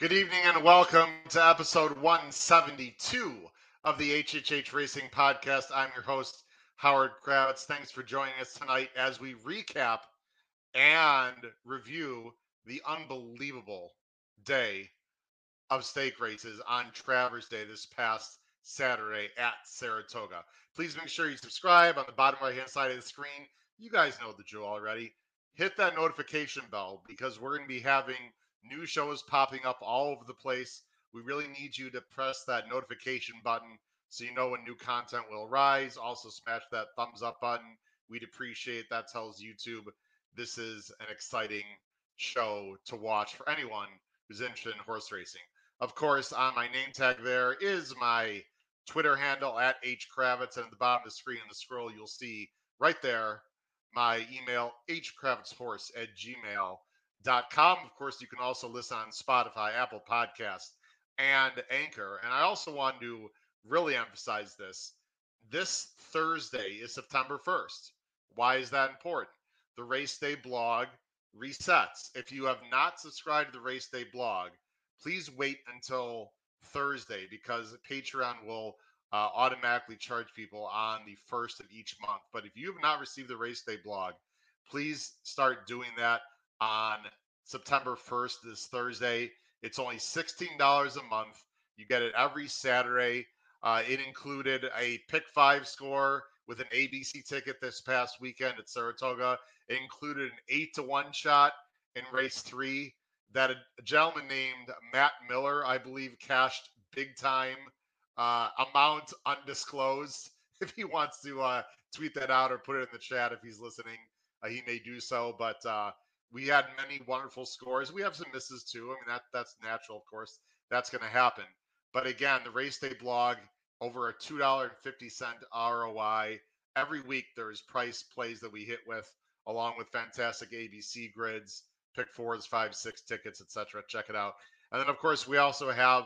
Good evening and welcome to episode 172 of the HHH Racing Podcast. I'm your host, Howard Kravitz. Thanks for joining us tonight as we recap and review the unbelievable day of stake races on Travers Day this past Saturday at Saratoga. Please make sure you subscribe on the bottom right-hand side of the screen. You guys know the drill already. Hit that notification bell because we're going to be having new shows popping up all over the place. We really need you to press that notification button so you know when new content will arise. Also, smash that thumbs up button. We'd appreciate it. That tells YouTube this is an exciting show to watch for anyone who's interested in horse racing. Of course, on my name tag there is my Twitter handle at hkravitz, and at the bottom of the screen in the scroll, you'll see right there my email, hkravitzhorse@gmail.com. Of course, you can also listen on Spotify, Apple Podcasts, and Anchor. And I also want to really emphasize this. This Thursday is September 1st. Why is that important? The Race Day blog resets. If you have not subscribed to the Race Day blog, please wait until Thursday because Patreon will automatically charge people on the first of each month. But if you have not received the Race Day blog, please start doing that on September 1st, this Thursday. It's only $16 a month. You get it every Saturday. It included a pick five score with an ABC ticket this past weekend at Saratoga. It included an 8-to-1 shot in race 3 that a gentleman named Matt Miller, I believe, cashed big time, amount undisclosed. If he wants to tweet that out or put it in the chat if he's listening, he may do so. But we had many wonderful scores. We have some misses too. I mean, that's natural, of course. That's going to happen. But again, the Race Day blog, over a $2.50 ROI. Every week there's price plays that we hit with, along with fantastic ABC grids, pick fours, 5, 6 tickets, etc. Check it out. And then, of course, we also have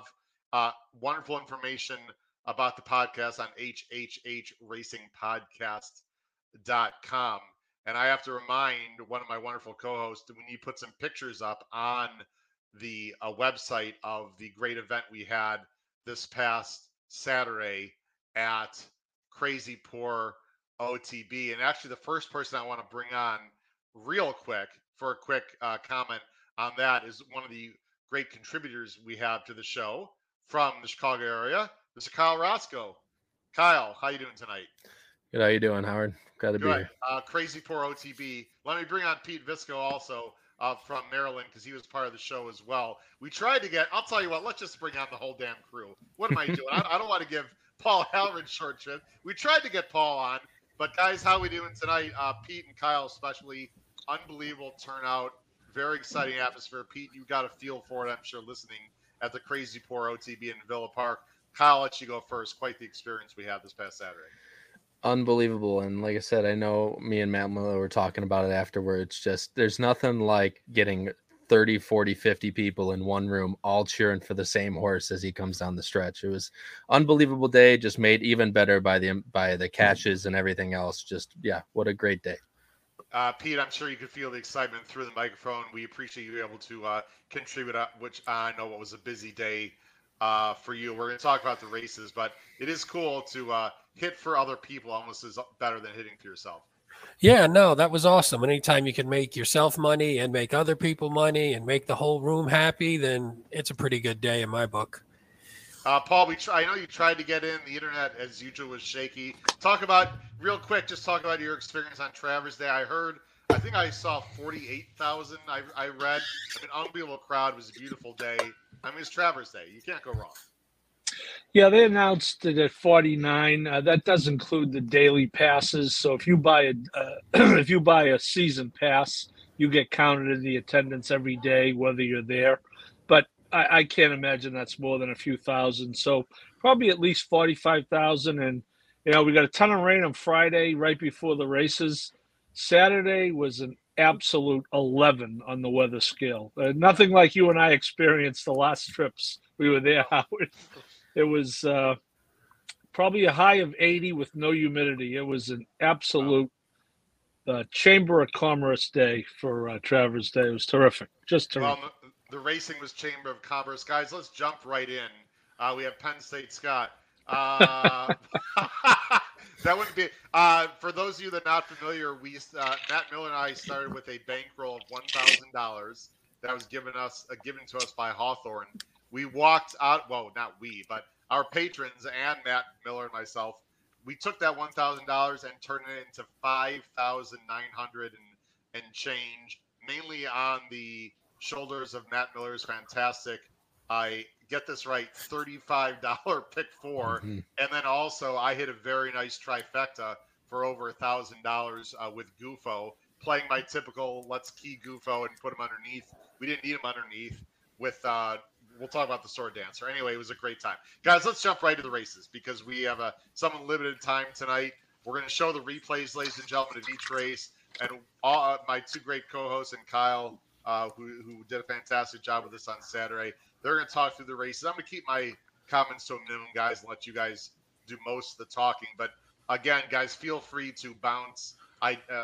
wonderful information about the podcast on hhhracingpodcast.com. And I have to remind one of my wonderful co-hosts that when you put some pictures up on the website of the great event we had this past Saturday at Crazy Poor OTB. And actually, the first person I want to bring on real quick for a quick comment on that is one of the great contributors we have to the show from the Chicago area, Mr. Kyle Roscoe. Kyle, how you doing tonight? Good. How you doing, Howard? Glad to be here. Crazy Poor OTB. Let me bring on Pete Visco also from Maryland because he was part of the show as well. We tried to get – I'll tell you what. Let's just bring on the whole damn crew. What am I doing? I don't want to give Paul Halloran short trip. We tried to get Paul on, but, guys, how we doing tonight? Pete and Kyle especially. Unbelievable turnout. Very exciting atmosphere. Pete, you got a feel for it, I'm sure, listening at the Crazy Poor OTB in Villa Park. Kyle, I'll let you go first. Quite the experience we had this past Saturday. Unbelievable. And like I said, I know me and Matt Miller were talking about it afterwards. Just there's nothing like getting 30, 40, 50 people in one room all cheering for the same horse as he comes down the stretch. It was unbelievable day, just made even better by the catches and everything else. Just, yeah, what a great day. Pete, I'm sure you could feel the excitement through the microphone. We appreciate you being able to contribute, which I know was a busy day for you. We're going to talk about the races, but it is cool to hit for other people almost is better than hitting for yourself. Yeah, no, that was awesome. Anytime you can make yourself money and make other people money and make the whole room happy, then it's a pretty good day in my book. Paul, I know you tried to get in. The internet, as usual, was shaky. Talk about your experience on Travers Day. I think I saw 48,000. I read an unbelievable crowd. It was a beautiful day. I mean, it's Travers Day. You can't go wrong. Yeah, they announced it at 49. That does include the daily passes. So if you buy a season pass, you get counted in the attendance every day, whether you're there. But I can't imagine that's more than a few thousand. So probably at least 45,000. And you know, we got a ton of rain on Friday right before the races. Saturday was an absolute 11 on the weather scale. Nothing like you and I experienced the last trips we were there, Howard. It was probably a high of 80 with no humidity. It was an absolute Chamber of Commerce day for Travers Day. It was terrific. Just terrific. Well, The racing was Chamber of Commerce. Guys, let's jump right in. We have Penn State Scott. That would be for those of you that are not familiar. We Matt Miller and I started with a bankroll of $1,000 that was given to us by Hawthorne. We walked out. Well, not we, but our patrons and Matt Miller and myself. We took that $1,000 and turned it into $5,900 and change, mainly on the shoulders of Matt Miller's fantastic. I get this right, $35 pick four. Mm-hmm. And then also I hit a very nice trifecta for over $1,000 with Gufo, playing my typical let's key Gufo and put him underneath. We didn't need him underneath with, we'll talk about the Sword Dancer. Anyway, it was a great time. Guys, let's jump right to the races because we have some limited time tonight. We're going to show the replays, ladies and gentlemen, of each race. And all, my two great co-hosts and Kyle, who did a fantastic job with us on Saturday. They're going to talk through the races. I'm going to keep my comments to a minimum, guys, and let you guys do most of the talking. But, again, guys, feel free to bounce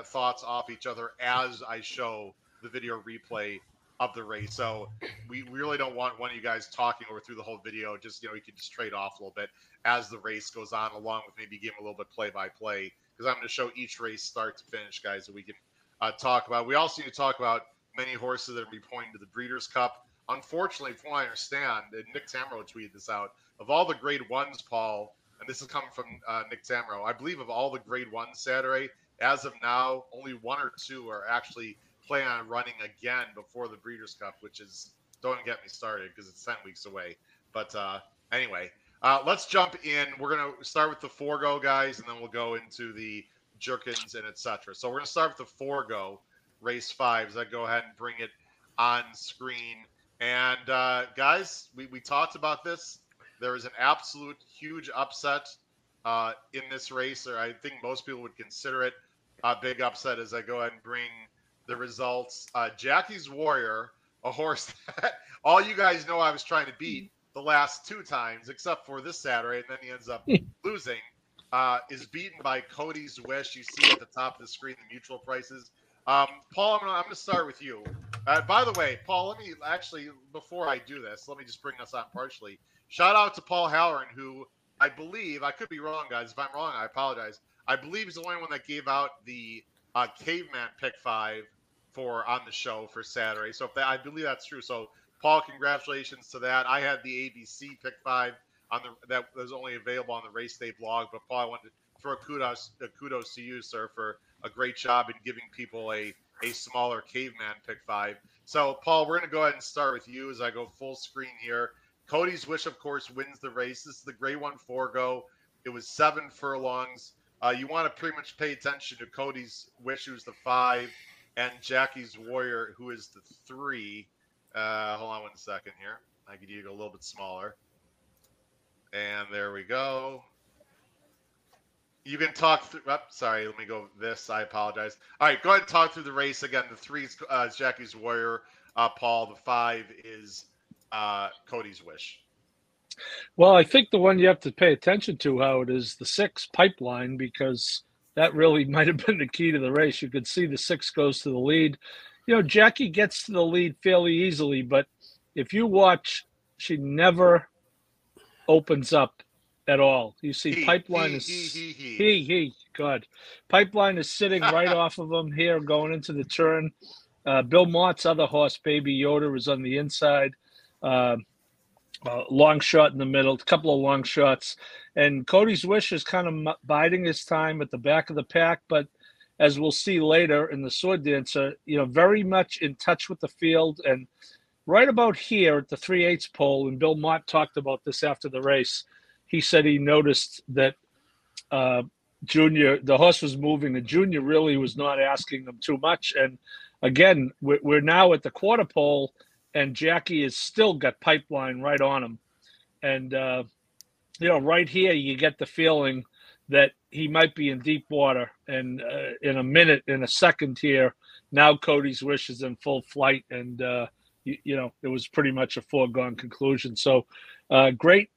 thoughts off each other as I show the video replay of the race. So we really don't want one of you guys talking over through the whole video. Just, you can just trade off a little bit as the race goes on, along with maybe giving a little bit play-by-play, because I'm going to show each race start to finish, guys, that we can talk about. We also need to talk about many horses that are going to be pointing to the Breeders' Cup. Unfortunately, from what I understand, and Nick Tamro tweeted this out, of all the grade ones, Paul, and this is coming from Nick Tamro, I believe of all the grade ones Saturday, as of now, only one or two are actually planning on running again before the Breeders' Cup, which is, don't get me started because it's 10 weeks away. But anyway, let's jump in. We're going to start with the Forego, guys, and then we'll go into the Jerkins and etc. So we're going to start with the Forego, race 5. So I go ahead and bring it on screen. And, guys, we talked about this. There is an absolute huge upset in this race, or I think most people would consider it a big upset as I go ahead and bring the results. Jackie's Warrior, a horse that all you guys know I was trying to beat the last two times, except for this Saturday, and then he ends up losing, is beaten by Cody's Wish. You see at the top of the screen the mutual prices. Paul, I'm going to start with you. By the way, Paul, let me actually, before I do this, let me just bring us on partially. Shout out to Paul Halloran, who I believe, I could be wrong, guys. If I'm wrong, I apologize. I believe he's the only one that gave out the Caveman pick 5 for on the show for Saturday. So if that, I believe that's true. So, Paul, congratulations to that. I had the ABC pick 5 on that was only available on the Race Day blog. But, Paul, I wanted to throw kudos to you, sir, for a great job in giving people a smaller Caveman pick 5. So, Paul, we're going to go ahead and start with you as I go full screen here. Cody's Wish, of course, wins the race. This is the Grade 1 Forego. It was 7 furlongs. You want to pretty much pay attention to Cody's Wish, who's the 5, and Jackie's Warrior, who is the 3. Hold on one second here. I could go a little bit smaller. And there we go. You can talk through. Oh, sorry, let me go this. I apologize. All right, go ahead and talk through the race again. The 3 is Jackie's Warrior, Paul. The 5 is Cody's Wish. Well, I think the one you have to pay attention to, Howard, is the 6 Pipeline, because that really might have been the key to the race. You could see the 6 goes to the lead. Jackie gets to the lead fairly easily, but if you watch, she never opens up at all. You see Pipeline is God. Pipeline is sitting right off of him here going into the turn. Bill Mott's other horse, Baby Yoda, is on the inside. Long shot in the middle, a couple of long shots. And Cody's Wish is kind of biding his time at the back of the pack, but as we'll see later in the Sword Dancer, very much in touch with the field. And right about here at the 3/8 pole, and Bill Mott talked about this after the race, he said he noticed that Junior, the horse was moving, and Junior really was not asking them too much. And again, we're now at the quarter pole, and Jackie has still got Pipeline right on him. And, right here you get the feeling that he might be in deep water. And in a second here, now Cody's Wish is in full flight. And, it was pretty much a foregone conclusion. So great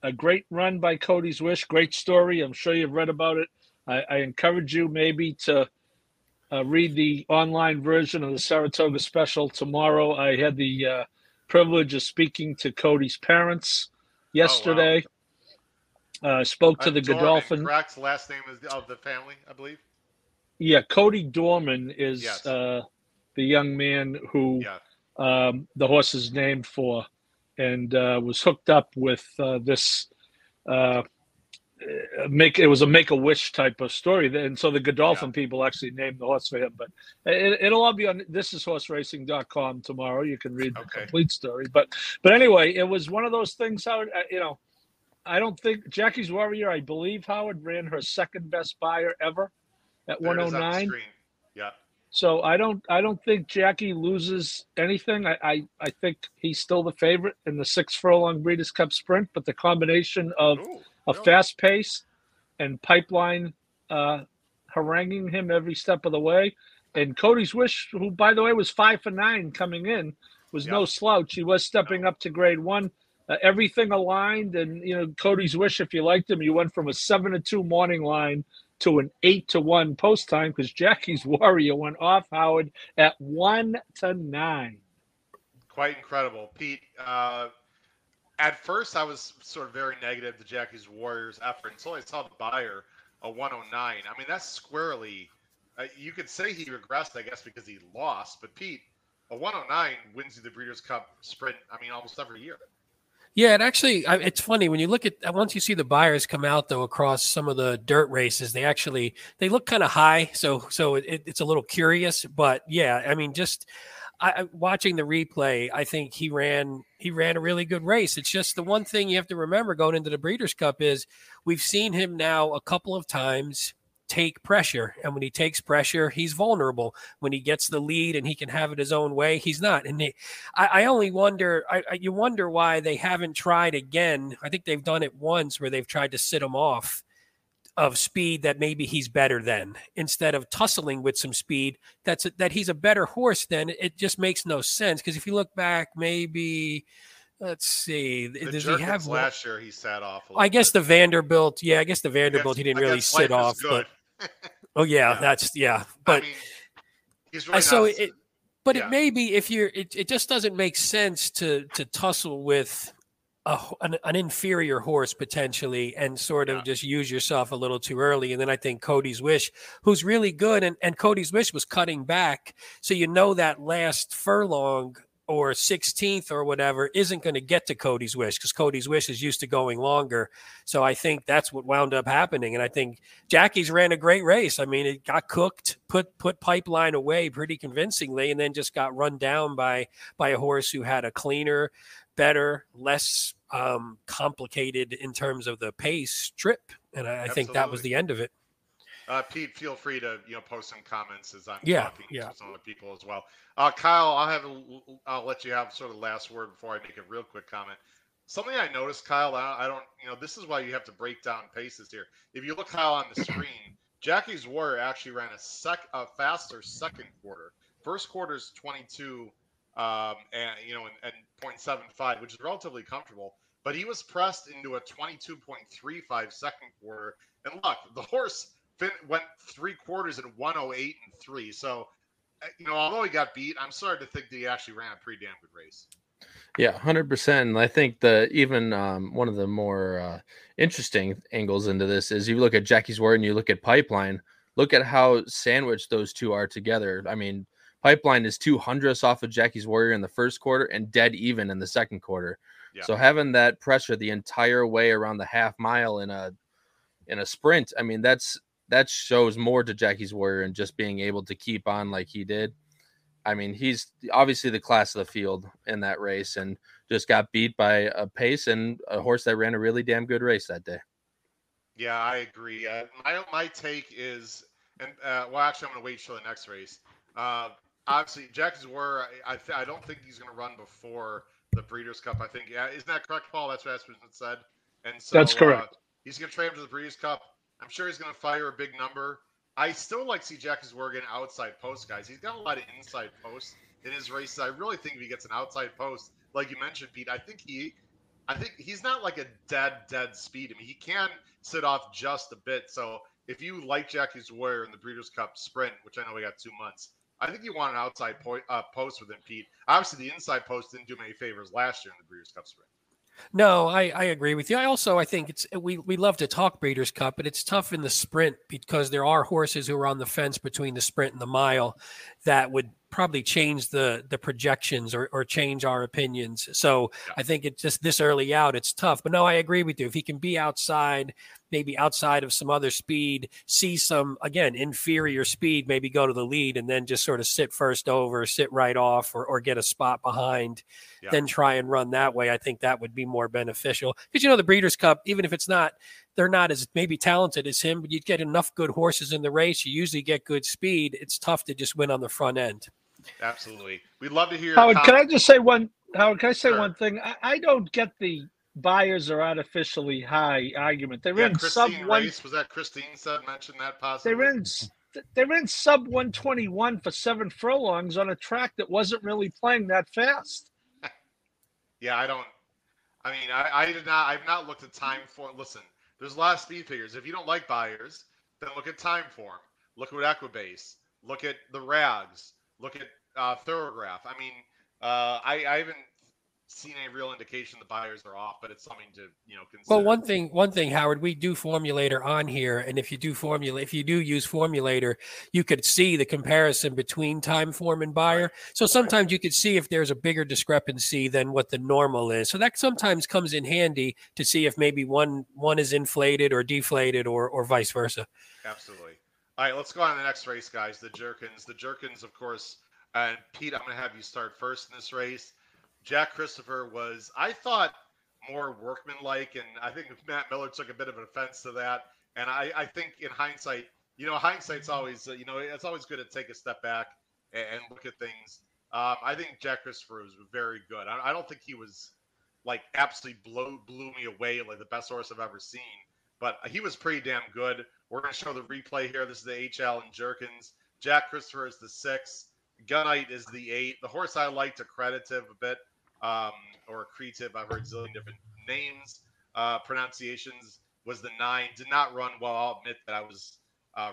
a great run by Cody's Wish. Great story. I'm sure you've read about it. I encourage you maybe to read the online version of the Saratoga special tomorrow. I had the privilege of speaking to Cody's parents yesterday. Oh, wow. Spoke to the Godolphin. Correct. Last name is of the family, I believe. Yeah, Cody Dorman is the young man who the horse is named for, and was hooked up with this. It was a make-a-wish type of story, and so the Godolphin people actually named the horse for him. But it'll all be on thisishorseracing.com tomorrow. You can read the complete story. But anyway, it was one of those things. Howard, you know, I don't think Jackie's Warrior, I believe, Howard, ran her second best Beyer ever. At 109, yeah. So I don't think Jackie loses anything. I think he's still the favorite in the 6 furlong Breeders' Cup Sprint. But the combination of fast pace and Pipeline haranguing him every step of the way, and Cody's Wish, who by the way was 5 for 9 coming in, was no slouch. He was stepping up to Grade One. Everything aligned, and you know Cody's Wish. If you liked him, he went from a 7-2 morning line to an 8-1 post time because Jackie's Warrior went off, Howard, at 1-9. Quite incredible, Pete. At first, I was sort of very negative to Jackie's Warrior's effort until I saw the Beyer, a 109. I mean, that's squarely, you could say he regressed, I guess, because he lost. But Pete, a 109 wins you the Breeders' Cup Sprint. I mean, almost every year. Yeah, it actually, it's funny when you look at, once you see the Beyers come out though across some of the dirt races, they look kind of high, so it's a little curious. But yeah, I mean, just watching the replay, I think he ran a really good race. It's just the one thing you have to remember going into the Breeders' Cup is we've seen him now a couple of times take pressure, and when he takes pressure, he's vulnerable. When he gets the lead and he can have it his own way, he's not. And I only wonder, you wonder why they haven't tried again. I think they've done it once where they've tried to sit him off of speed that maybe he's better than, instead of tussling with some speed that he's a better horse than. It just makes no sense, because if you look back, maybe let's see. Does he have last year? He sat off. I guess the Vanderbilt. Yeah, I guess the Vanderbilt. He didn't really sit off, but. Oh yeah, that's but I mean, he's really so not, it may be if you're it just doesn't make sense to tussle with an inferior horse potentially and sort of just use yourself a little too early. And then I think Cody's Wish, who's really good, and Cody's Wish was cutting back, so you know that last furlong or 16th or whatever isn't going to get to Cody's Wish, because Cody's Wish is used to going longer. So I think that's what wound up happening. And I think Jackie's ran a great race. I mean, it got cooked, put Pipeline away pretty convincingly, and then just got run down by a horse who had a cleaner, better, less complicated in terms of the pace trip. And I think that was the end of it. Pete, feel free to post some comments as I'm talking to some other people as well. Kyle, I'll let you have sort of the last word before I make a real quick comment. Something I noticed, Kyle, this is why you have to break down paces here. If you look, Kyle, on the screen, Jackie's Warrior actually ran a faster second quarter. First quarter is 22, and 0.75, which is relatively comfortable. But he was pressed into a 22.35 second quarter, and look, the horse went 3/4 in 1:08.3. So, although he got beat, I'm sorry to think that he actually ran a pretty damn good race. Yeah, 100%. I think one of the more interesting angles into this is you look at Jackie's Warrior and you look at Pipeline. Look at how sandwiched those two are together. I mean, Pipeline is 2 hundredths off of Jackie's Warrior in the first quarter and dead even in the second quarter. Yeah. So having that pressure the entire way around the half mile in a sprint, I mean, that shows more to Jackie's Warrior and just being able to keep on like he did. I mean, he's obviously the class of the field in that race and just got beat by a pace and a horse that ran a really damn good race that day. Yeah, I agree. My take is, I'm going to wait till the next race. Obviously, Jackie's Warrior, I don't think he's going to run before the Breeders' Cup, I think. Yeah, isn't that correct, Paul? That's what Asperson said. And so, that's correct. He's going to train him to the Breeders' Cup. I'm sure he's going to fire a big number. I still like to see Jackie's Warrior get an outside post, guys. He's got a lot of inside posts in his races. I really think if he gets an outside post, like you mentioned, Pete, I think he's not like a dead speed. I mean, he can sit off just a bit. So if you like Jackie's Warrior in the Breeders' Cup Sprint, which I know we got 2 months, I think you want an outside post with him, Pete. Obviously, the inside post didn't do many favors last year in the Breeders' Cup Sprint. No, I agree with you. I also, I think it's we love to talk Breeders' Cup, but it's tough in the Sprint because there are horses who are on the fence between the Sprint and the Mile that would probably change the projections or change our opinions. So yeah. I think it's just this early out, it's tough. But no, I agree with you. If he can be outside, maybe outside of some other speed, see some, again, inferior speed, maybe go to the lead and then just sort of sit first over, sit right off or get a spot behind, yeah. Then try and run that way. I think that would be more beneficial because, you know, the Breeders' Cup, even if it's not, they're not as maybe talented as him, but you'd get enough good horses in the race. You usually get good speed. It's tough to just win on the front end. Absolutely. We'd love to hear. Howard, can I just say one thing? I don't get the, buyers are artificially high argument. They're in Christine sub one. Was that Christine said mentioned that possibly? They're in sub 121 for 7 furlongs on a track that wasn't really playing that fast. Yeah, I don't. I mean, I did not. I've not looked at time for. Listen, there's a lot of speed figures. If you don't like buyers, then look at time form. Look at Equibase. Look at the Rags. Look at Thoroughgraph. I mean, I haven't seen any real indication the buyers are off, but it's something to, you know, consider. Well, one thing, Howard, we do Formulator on here. And if you do use Formulator, you could see the comparison between time form and buyer. So sometimes you could see if there's a bigger discrepancy than what the normal is. So that sometimes comes in handy to see if maybe one is inflated or deflated or vice versa. Absolutely. All right, let's go on to the next race, guys. The Jerkins. The Jerkins, of course, and Pete, I'm going to have you start first in this race. Jack Christopher was, I thought, more workman-like, and I think Matt Miller took a bit of an offense to that. And I think in hindsight, you know, hindsight's always, you know, it's always good to take a step back and look at things. I think Jack Christopher was very good. I don't think he was, like, absolutely blew me away, like the best horse I've ever seen. But he was pretty damn good. We're going to show the replay here. This is the HL and Jerkins. Jack Christopher is the 6. Gunite is the 8. The horse I like to creditive a bit. Or Creative, I've heard a zillion different names, pronunciations, was the 9. Did not run well. I'll admit that I was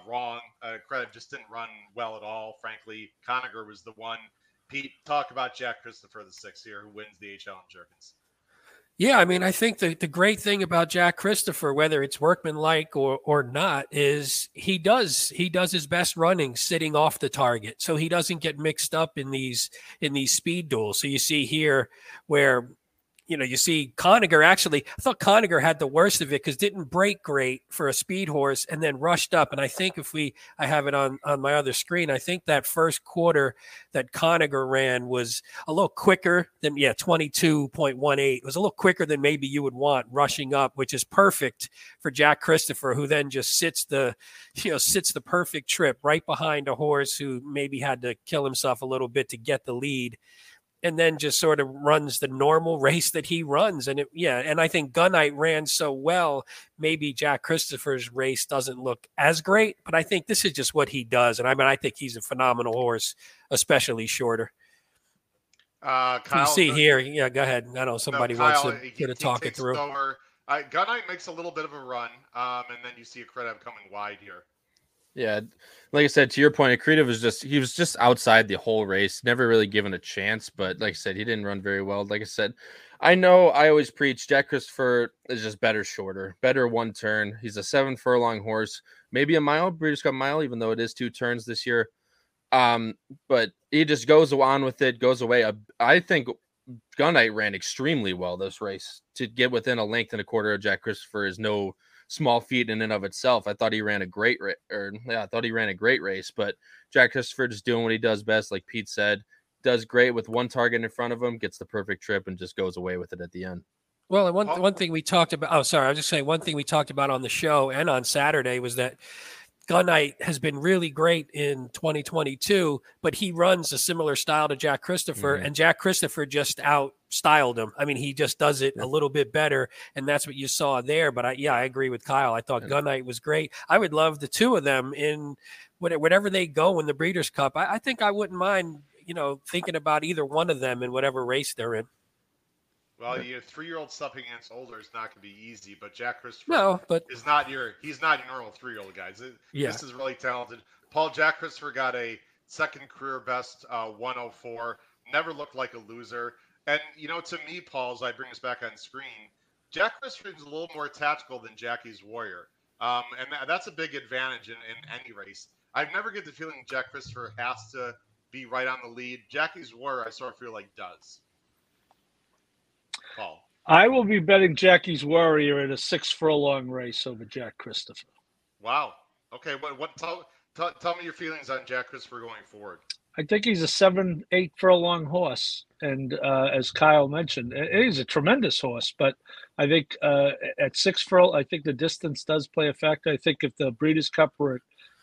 wrong. Creative just didn't run well at all, frankly. Conager was the 1. Pete, talk about Jack Christopher, the 6 here, who wins the HL and Jerkins. Yeah, I mean, I think the great thing about Jack Christopher, whether it's workmanlike or not, is he does his best running sitting off the target, so he doesn't get mixed up in these speed duels. So you see here where, you know, you see Conager actually, I thought Conager had the worst of it because didn't break great for a speed horse and then rushed up. And I think I have it on my other screen. I think that first quarter that Conager ran was a little quicker than, 22.18. It was a little quicker than maybe you would want rushing up, which is perfect for Jack Christopher, who then just sits the perfect trip right behind a horse who maybe had to kill himself a little bit to get the lead. And then just sort of runs the normal race that he runs. And I think Gunite ran so well, maybe Jack Christopher's race doesn't look as great, but I think this is just what he does. And I mean, I think he's a phenomenal horse, especially shorter. Kyle, you see here. Yeah, go ahead. I know Kyle wants to talk it through. Gunite makes a little bit of a run. And then you see a Creative coming wide here. Yeah, like I said, to your point, Creative was just outside the whole race, never really given a chance. But like I said, he didn't run very well. Like I said, I know I always preach Jack Christopher is just better shorter, better one turn. He's a 7 furlong horse, maybe a mile, Breeders' Cup Mile, even though it is 2 turns this year. But he just goes on with it, goes away. I think Gunite ran extremely well this race. To get within a length and a quarter of Jack Christopher is no small feat in and of itself. I thought he ran a great race, but Jack Christopher just doing what he does best, like Pete said, does great with one target in front of him, gets the perfect trip, and just goes away with it at the end. Well, and one thing we talked about, one thing we talked about on the show and on Saturday was that Gunite has been really great in 2022, but he runs a similar style to Jack Christopher, and Jack Christopher just out-styled him. I mean, he just does it a little bit better, and that's what you saw there. But I agree with Kyle. I thought Gunite was great. I would love the two of them in whatever they go in the Breeders' Cup. I think I wouldn't mind, thinking about either one of them in whatever race they're in. Well, your 3-year-old stepping against older is not going to be easy, but Jack Christopher is not he's not your normal 3-year-old guy. This is really talented. Jack Christopher got a second career best 104, never looked like a loser. And, you know, to me, Paul, as I bring this back on screen, Jack Christopher is a little more tactical than Jackie's Warrior. And that's a big advantage in any race. I never get the feeling Jack Christopher has to be right on the lead. Jackie's Warrior, I sort of feel like, does. Paul. I will be betting Jackie's Warrior in a 6-furlong race over Jack Christopher. Wow. Okay. What? Tell me your feelings on Jack Christopher going forward. I think he's a 7-8-furlong horse, and as Kyle mentioned, he's a tremendous horse. But I think at 6 furlong, I think the distance does play a factor. I think if the Breeders' Cup were at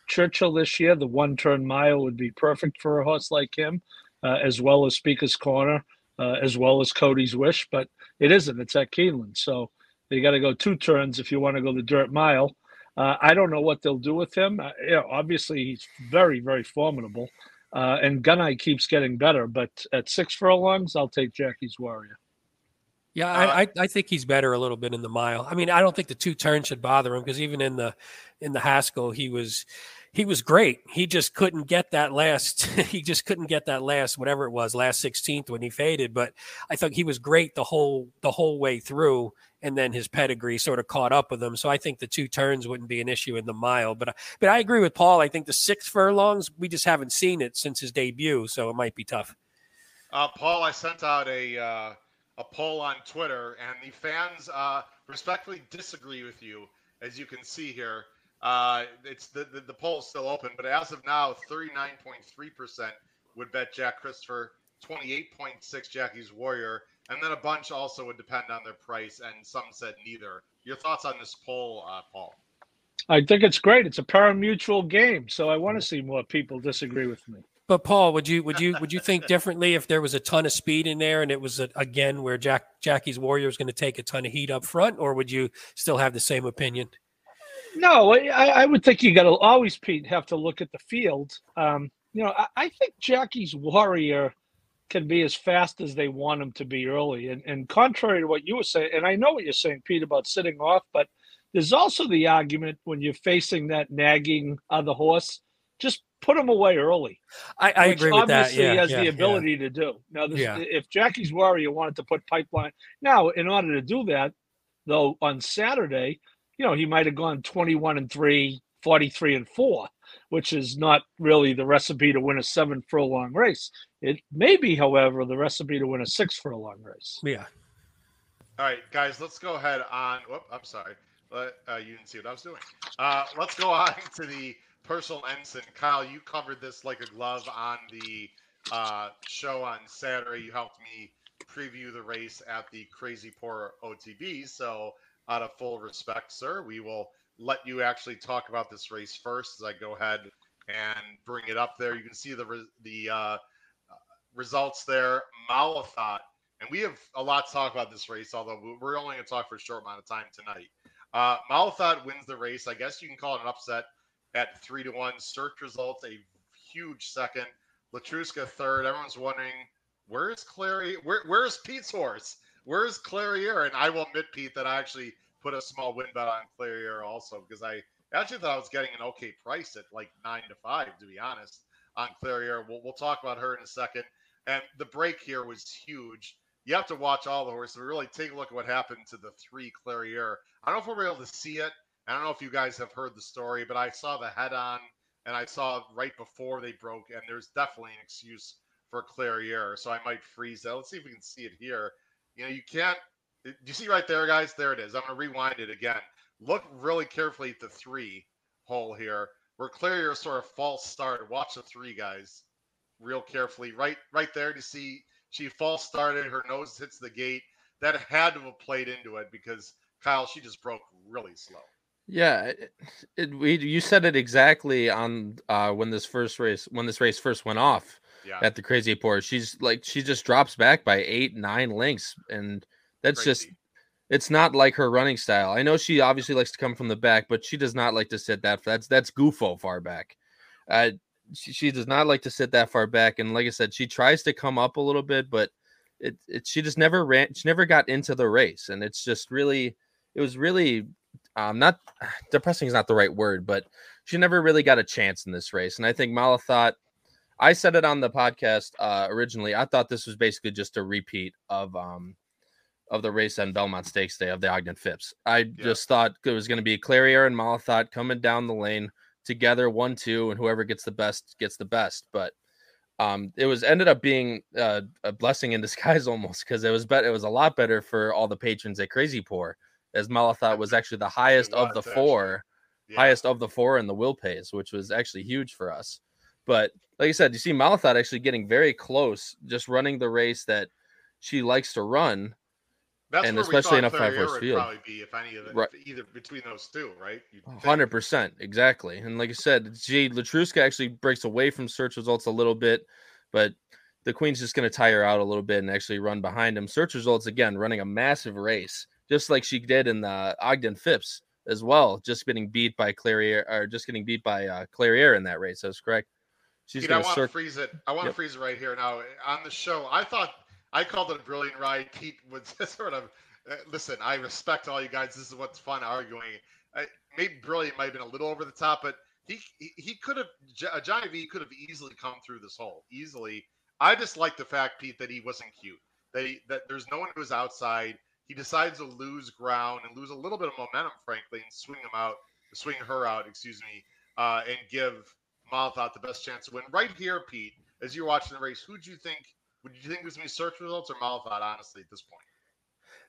Churchill this year, the one-turn mile would be perfect for a horse like him, as well as Speaker's Corner. As well as Cody's Wish, but it isn't. It's at Keeneland. So you got to go 2 turns if you want to go the dirt mile. I don't know what they'll do with him. You know, obviously, he's very, very formidable. And Gunite keeps getting better. But at 6 furlongs, I'll take Jackie's Warrior. Yeah, I think he's better a little bit in the mile. I mean, I don't think the 2 turns should bother him because even in the Haskell, he was great. He just couldn't get that last. He just couldn't get that last, whatever it was, last 16th when he faded. But I thought he was great the whole way through. And then his pedigree sort of caught up with him. So I think the 2 turns wouldn't be an issue in the mile. But I agree with Paul. I think the 6 furlongs, we just haven't seen it since his debut. So it might be tough. Paul, I sent out a poll on Twitter, and the fans respectfully disagree with you, as you can see here. It's the poll is still open, but as of now, 39.3% would bet Jack Christopher, 28.6% Jackie's Warrior, and then a bunch also would depend on their price, and some said neither. Your thoughts on this poll, Paul? I think it's great. It's a parimutuel game, so I want to see more people disagree with me. But Paul, would you think differently if there was a ton of speed in there and it was again where Jackie's Warrior is going to take a ton of heat up front, or would you still have the same opinion? No, I would think you got to always, Pete, have to look at the field. You know, I think Jackie's Warrior can be as fast as they want him to be early. And contrary to what you were saying, and I know what you're saying, Pete, about sitting off, but there's also the argument when you're facing that nagging other horse, just put him away early. I agree with that. Obviously, he has the ability to do. Now, if Jackie's Warrior wanted to put pipeline, now in order to do that, though, on Saturday. You know, he might have gone 21-3, 43-4, which is not really the recipe to win a 7-furlong race. It may be, however, the recipe to win a 6-furlong race. Yeah. All right, guys, let's go ahead on. Whoop, I'm sorry. You didn't see what I was doing. Let's go on to the personal ensign. Kyle, you covered this like a glove on the show on Saturday. You helped me preview the race at the Crazy Poor OTB. So, out of full respect, sir, we will let you actually talk about this race first. As I go ahead and bring it up there, you can see the results there. Malathaat, and we have a lot to talk about this race, although we're only going to talk for a short amount of time tonight. Malathaat wins the race. I guess you can call it an upset at 3-1. Search Results a huge second. Létruska third. Everyone's wondering where's Clairière? Where's Pete's horse? Where's Clairière? And I will admit, Pete, that I actually put a small win bet on Clairière also because I actually thought I was getting an okay price at like 9-5, to be honest, on Clairière. We'll talk about her in a second. And the break here was huge. You have to watch all the horses. Really take a look at what happened to the 3 Clairière. I don't know if we're able to see it. I don't know if you guys have heard the story, but I saw the head-on, and I saw right before they broke, and there's definitely an excuse for Clairière. So I might freeze that. Let's see if we can see it here. You know, you can't – do you see right there, guys? There it is. I'm going to rewind it again. Look really carefully at the 3 hole here where Clairière sort of false started. Watch the 3, guys, real carefully. Right there to see she false started. Her nose hits the gate. That had to have played into it because, Kyle, she just broke really slow. Yeah, you said it exactly on when this race first went off. Yeah. At the Crazy Poor, she just drops back by 8-9 lengths, and that's crazy. It's not like her running style. I know she obviously likes to come from the back, but she does not like to sit that. That's Gufo far back. She does not like to sit that far back, and like I said, she tries to come up a little bit, but she just never ran. She never got into the race. And it's just really, it was really not depressing is not the right word, but she never really got a chance in this race. And I think Malathaat, I said it on the podcast originally, I thought this was basically just a repeat of the race on Belmont Stakes Day of the Ogden Phipps. I just thought it was going to be Clairière and Malathaat coming down the lane together, 1-2, and whoever gets the best gets the best. But it was ended up being a blessing in disguise almost, because it was a lot better for all the patrons at Crazy Poor, as Malathaat was actually the highest of the four, highest of the four in the will pays, which was actually huge for us. But like I said, you see Malathaat actually getting very close, just running the race that she likes to run. That's and especially in a 5-horse field, probably be if any of the, right. Either between those two, right? 100%, exactly. And like I said, Létruska actually breaks away from Search Results a little bit, but the Queen's just going to tire out a little bit and actually run behind him. Search Results again running a massive race, just like she did in the Ogden Phipps as well, just getting beat by Clairière, or just getting beat by Clairière in that race. That's correct. She's Pete, I want to freeze it right here now on the show. I called it a brilliant ride. Pete was sort of, listen, I respect all you guys. This is what's fun arguing. Maybe brilliant might have been a little over the top, but he could have, Johnny V could have easily come through this hole, easily. I just like the fact, Pete, that he wasn't cute, that there's no one who was outside. He decides to lose ground and lose a little bit of momentum, frankly, and swing her out, and give Malathaat the best chance to win. Right here, Pete, as you're watching the race, would you think it was going to be Search Results or Malathaat, honestly, at this point?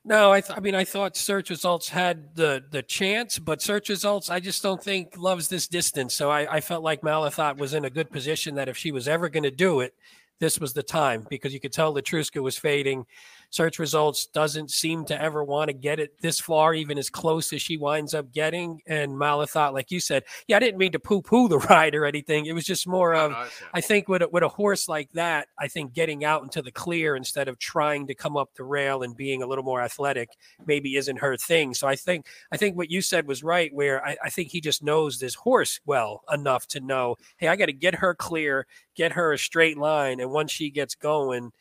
No, I thought Search Results had the chance, but Search Results, I just don't think loves this distance. So I felt like Malathaat was in a good position that if she was ever going to do it, this was the time, because you could tell Létruska was fading. Search Results doesn't seem to ever want to get it this far, even as close as she winds up getting. And Malathaat, like you said, I didn't mean to poo-poo the ride or anything. It was just more of, I think with a horse like that, I think getting out into the clear instead of trying to come up the rail and being a little more athletic maybe isn't her thing. So I think what you said was right, where I think he just knows this horse well enough to know, hey, I got to get her clear, get her a straight line, and once she gets going,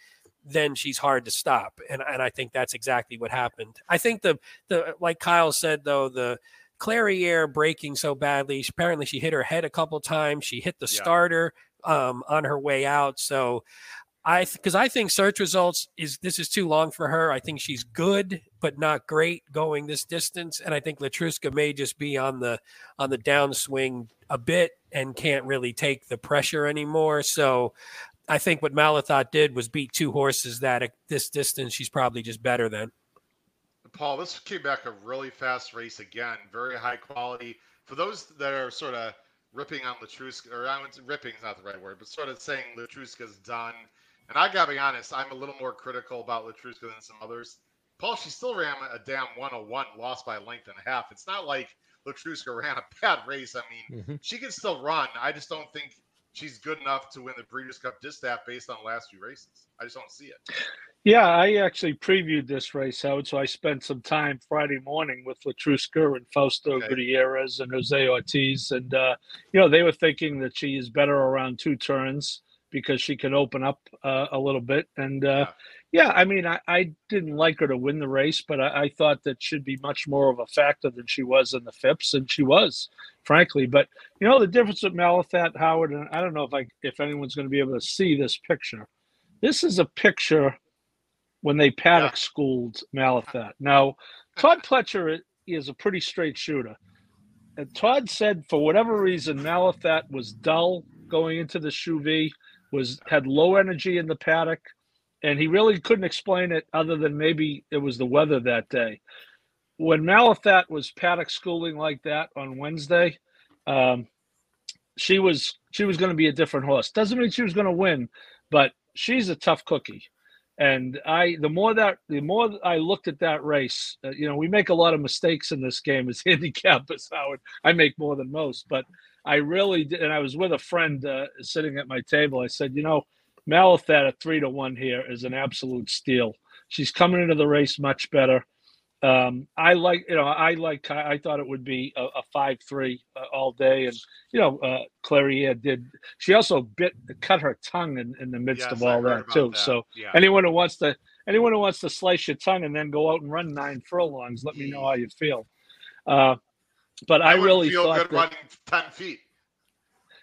then she's hard to stop. And I think that's exactly what happened. I think the like Kyle said, though, the Clairière breaking so badly, apparently she hit her head a couple times. She hit the starter on her way out. So I think Search Results this is too long for her. I think she's good, but not great going this distance. And I think Létruska may just be on the downswing a bit and can't really take the pressure anymore. So I think what Malathaat did was beat two horses that at this distance she's probably just better than. Paul, this came back a really fast race again, very high quality. For those that are sort of ripping on Létruska, or ripping is not the right word, but sort of saying Latruska's done. And I got to be honest, I'm a little more critical about Létruska than some others. Paul, she still ran a damn 101, lost by a length and a half. It's not like Létruska ran a bad race. I mean, she can still run. I just don't think she's good enough to win the Breeders' Cup Distaff based on the last few races. I just don't see it. Yeah, I actually previewed this race, Howard, so I spent some time Friday morning with Létruska and Fausto Gutierrez and Jose Ortiz. And, they were thinking that she is better around two turns because she can open up a little bit. And, I didn't like her to win the race, but I thought that she'd be much more of a factor than she was in the Phipps, and she was, frankly. But, the difference with Malathaat, Howard, and I don't know if anyone's going to be able to see this picture. This is a picture when they paddock-schooled Malathaat. Now, Todd Pletcher is a pretty straight shooter. And Todd said, for whatever reason, Malathaat was dull going into the Chauvet, had low energy in the paddock, and he really couldn't explain it other than maybe it was the weather that day. When Malathaat was paddock schooling like that on Wednesday, she was going to be a different horse. Doesn't mean she was going to win, but she's a tough cookie. And the more I looked at that race, we make a lot of mistakes in this game as handicappers, Howard. I make more than most, but I really did. And I was with a friend sitting at my table. I said, Malathaat at 3-1 here is an absolute steal. She's coming into the race much better. I thought it would be a 5-3 all day. And, Clairière did. She also cut her tongue in the midst of all that too. That. So anyone who wants to anyone who wants to slice your tongue and then go out and run 9 furlongs, let me know how you feel. But I really feel good running 10 feet.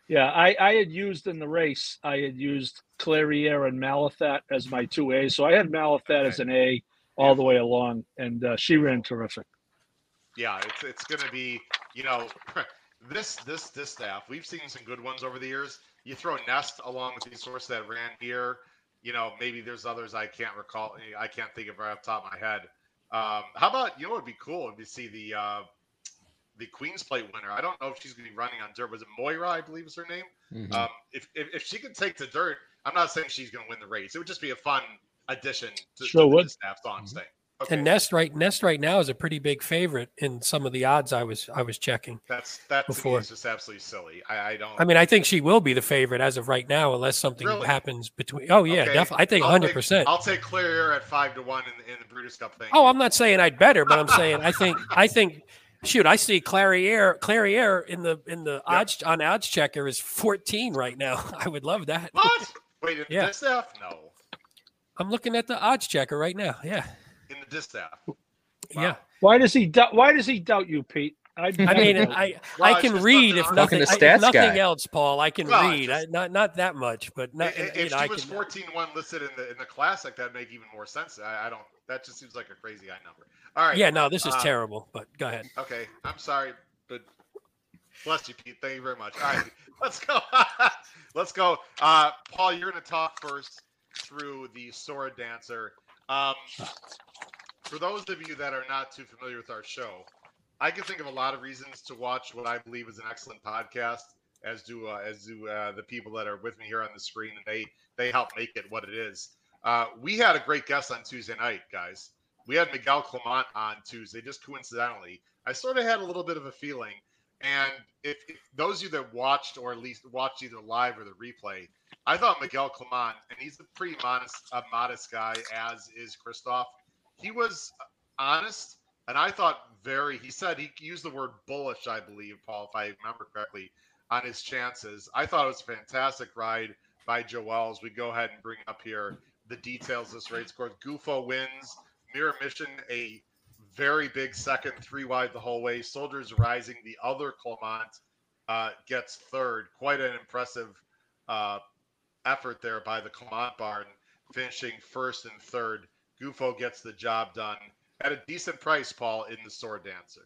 Yeah, I had used in the race, I had used Clairière and Malathaat as my 2 A's. So I had Malathaat as an A all the way along, and she ran terrific. Yeah, it's going to be, you know, this staff. We've seen some good ones over the years. You throw Nest along with these horses that ran here. You know, maybe there's others I can't recall. I can't think of right off the top of my head. How about, you know, it'd be cool if you see the Queen's Plate winner. I don't know if she's going to be running on dirt. Was it Moira, I believe is her name? Mm-hmm. If she could take to dirt, I'm not saying she's going to win the race. It would just be a fun addition to, to the staff's on stay. Okay. And Nest right now is a pretty big favorite in some of the odds I was checking. That before is just absolutely silly. I think she will be the favorite as of right now, unless something happens between. Oh yeah, okay. Definitely. I think 100%. I'll take Clairière at 5-1 in the Breeders' Cup thing. Oh, I'm not saying I'd better, but I'm saying I think. Shoot, I see Clairière in the odds on odds checker is 14 right now. I would love that. What? Wait, in the distaff? No. I'm looking at the odds checker right now. Yeah. In the distaff. Wow. Yeah. Why does he doubt you, Pete? I mean, I can read if nothing, else, Paul. I can read. Not that much, but not. If she was 14-1 listed in the classic, that'd make even more sense. I don't. That just seems like a crazy high number. All right. Yeah. No, this is terrible. But go ahead. Okay. I'm sorry, but bless you, Pete. Thank you very much. All right. Let's go. Let's go. Paul, you're going to talk first through the Sword Dancer. For those of you that are not too familiar with our show, I can think of a lot of reasons to watch what I believe is an excellent podcast, as do the people that are with me here on the screen, and they help make it what it is. We had a great guest on Tuesday night, guys. We had Miguel Clement on Tuesday, just coincidentally. I sort of had a little bit of a feeling, and if those of you that watched, or at least watched either live or the replay, I thought Miguel Clement, and he's a pretty modest guy, as is Christoph. He was honest. And I thought he said he used the word bullish, I believe, Paul, if I remember correctly, on his chances. I thought it was a fantastic ride by Joel's. We go ahead and bring up here the details of this race. Of course, Gufo wins. Mirror Mission, a very big second, 3 wide the whole way. Soldiers Rising, the other Clement, gets third. Quite an impressive effort there by the Clement barn, finishing first and third. Gufo gets the job done at a decent price, Paul, in the Sword Dancer.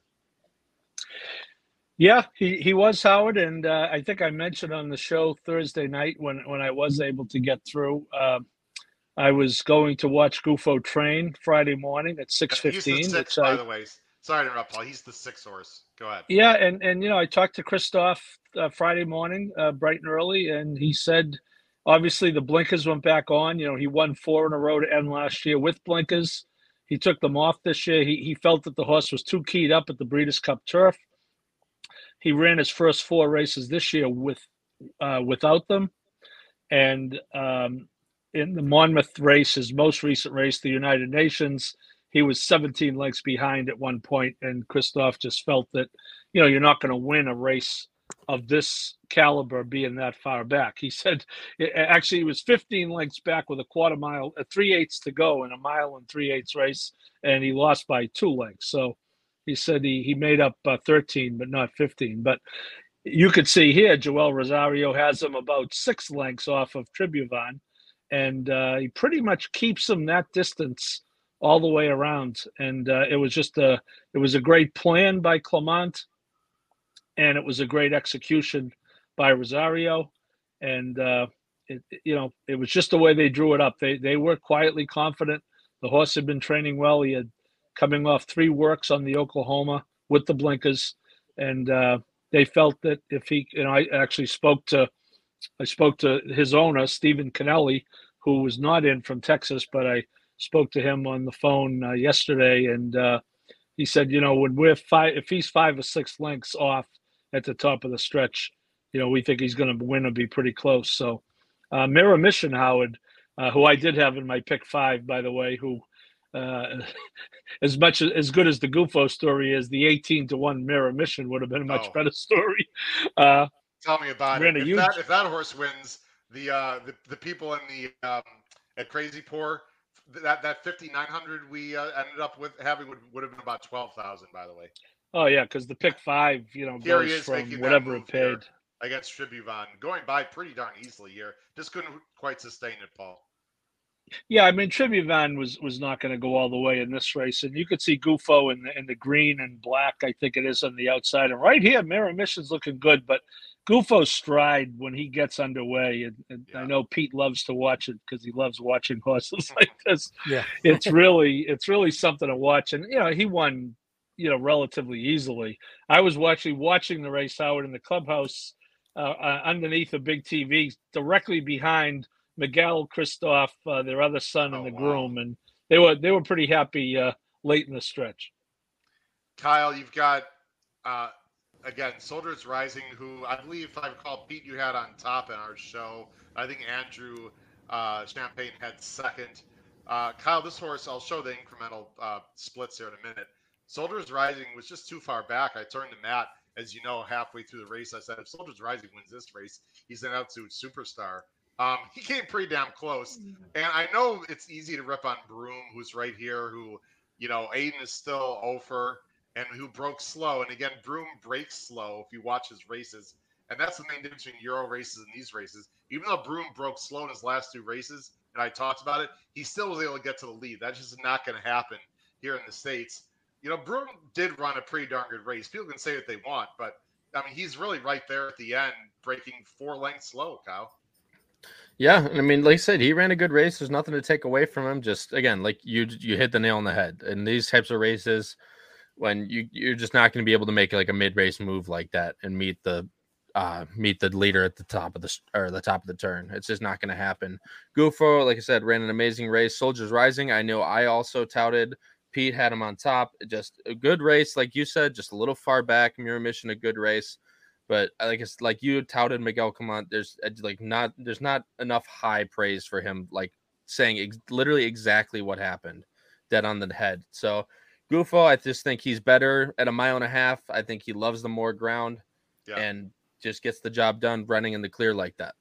Yeah, he was, Howard, and I think I mentioned on the show Thursday night when I was able to get through, I was going to watch Gufo train Friday morning at 6:15. He's the sixth, by the way. Sorry to interrupt, Paul. He's the 6th horse. Go ahead. Yeah, and you know, I talked to Christoph Friday morning, bright and early, and he said, obviously the blinkers went back on. You know, he won 4 in a row to end last year with blinkers. He took them off this year. He felt that the horse was too keyed up at the Breeders' Cup turf. He ran his first 4 races this year without them. And in the Monmouth race, his most recent race, the United Nations, he was 17 lengths behind at one point. And Christoph just felt that, you know, you're not going to win a race of this caliber being that far back. He said, actually, he was 15 lengths back with a quarter mile, 3/8 to go in a 1 3/8 race, and he lost by 2 lengths. So he said he made up 13, but not 15. But you could see here, Joel Rosario has him about 6 lengths off of Tribhuvan, and he pretty much keeps him that distance all the way around. And it was a great plan by Clement. And it was a great execution by Rosario. And, it was just the way they drew it up. They were quietly confident. The horse had been training well. He had coming off 3 works on the Oklahoma with the blinkers. And they felt that if he, you know, I spoke to his owner, Stephen Cannelli, who was not in from Texas, but I spoke to him on the phone yesterday. And he said, you know, when we're if he's 5 or 6 lengths off at the top of the stretch, you know, we think he's going to win and be pretty close. So Mirror Mission, Howard, who I did have in my pick 5, by the way, who as good as the Gufo story is, the 18-1 Mirror Mission would have been a much better story. Tell me about it. If that horse wins, the people at Crazy Poor that 5,900 we ended up with having would have been about 12,000, by the way. Oh yeah, because the pick five, here goes from whatever it paid here against Tribuvon, going by pretty darn easily here. Just couldn't quite sustain it, Paul. Yeah, I mean, Tribuvon was not going to go all the way in this race, and you could see Gufo in the green and black, I think it is, on the outside, and right here, Mirror Mission's looking good, but Gufo's stride when he gets underway, and I know Pete loves to watch it because he loves watching horses like this. Yeah, it's really something to watch, and he won, relatively easily. I was watching the race, Howard, in the clubhouse underneath a big TV, directly behind Miguel, Christoph, their other son, and the groom, and they were pretty happy late in the stretch. Kyle, you've got again Soldiers Rising, who I believe, if I recall, Pete, you had on top in our show. I think Andrew Champagne had second. Kyle, this horse, I'll show the incremental splits here in a minute. Soldiers Rising was just too far back. I turned to Matt, as you know, halfway through the race. I said, if Soldiers Rising wins this race, he's an absolute superstar. He came pretty damn close. And I know it's easy to rip on Broome, who's right here, who, Aiden is still over and who broke slow. And again, Broome breaks slow if you watch his races. And that's the main difference between Euro races and these races. Even though Broome broke slow in his last two races, and I talked about it, he still was able to get to the lead. That's just not going to happen here in the States. Broome did run a pretty darn good race. People can say what they want, but, he's really right there at the end, breaking 4 lengths slow, Kyle. Yeah, and like I said, he ran a good race. There's nothing to take away from him. Just, again, like you hit the nail on the head. In these types of races, when you're just not going to be able to make like a mid-race move like that and meet the leader at the top of the turn. It's just not going to happen. Gufo, like I said, ran an amazing race. Soldiers Rising, I know I also touted. Pete had him on top. Just a good race, like you said, just a little far back. Mirror Mission, a good race. But like you touted Miguel Clement, there's not enough high praise for him, like saying literally exactly what happened, dead on the head. So Gufo, I just think he's better at 1.5 miles. I think he loves the more ground and just gets the job done running in the clear like that.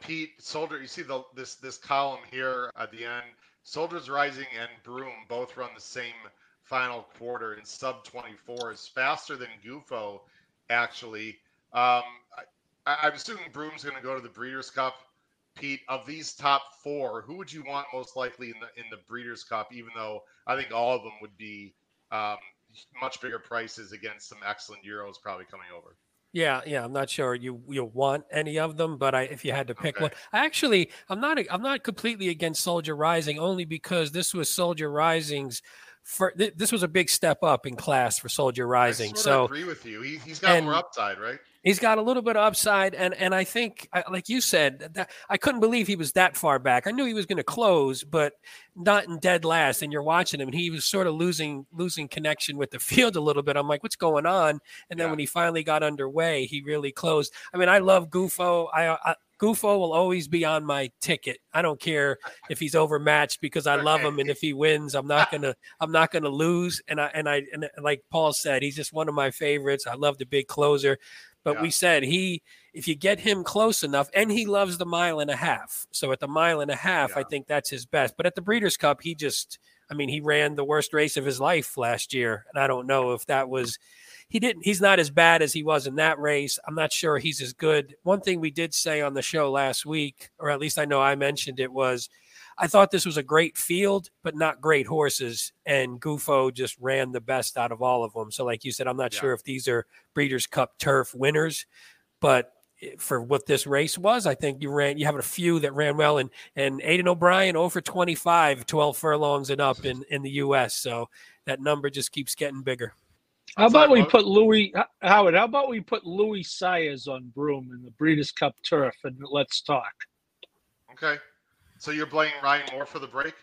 Pete, Soldier, you see this column here at the end. Soldiers Rising and Broome both run the same final quarter in sub-24s, faster than Gufo, actually. I'm assuming Broome's going to go to the Breeders' Cup. Pete, of these top four, who would you want most likely in the Breeders' Cup, even though I think all of them would be much bigger prices against some excellent Euros probably coming over? Yeah, I'm not sure you'll want any of them, but if you had to pick one, I'm not completely against Soldier Rising, only because this was Soldier Rising's. This was a big step up in class for Soldier Rising. I agree with you. He's got more upside, right? He's got a little bit of upside, and I think, like you said, that I couldn't believe he was that far back. I knew he was going to close, but not in dead last, and you're watching him, and he was sort of losing connection with the field a little bit. I'm like, what's going on? And then when he finally got underway, he really closed. I love Gufo. Gufo will always be on my ticket. I don't care if he's overmatched because I love him, and if he wins, I'm not gonna lose. And like Paul said, he's just one of my favorites. I love the big closer, but we said if you get him close enough, and he loves the 1.5 miles. So at the 1.5 miles, I think that's his best. But at the Breeders' Cup, he just, he ran the worst race of his life last year, and I don't know if that was. He's not as bad as he was in that race. I'm not sure he's as good. One thing we did say on the show last week, or at least I know I mentioned it, was I thought this was a great field, but not great horses. And Gufo just ran the best out of all of them. So like you said, I'm not sure if these are Breeders' Cup turf winners, but for what this race was, I think you have a few that ran well, and Aidan O'Brien 0 for 25, 12 furlongs and up in the U.S. So that number just keeps getting bigger. How about we put Louis Sayers on Broome in the Breeders' Cup turf, and let's talk. Okay. So you're blaming Ryan Moore for the break?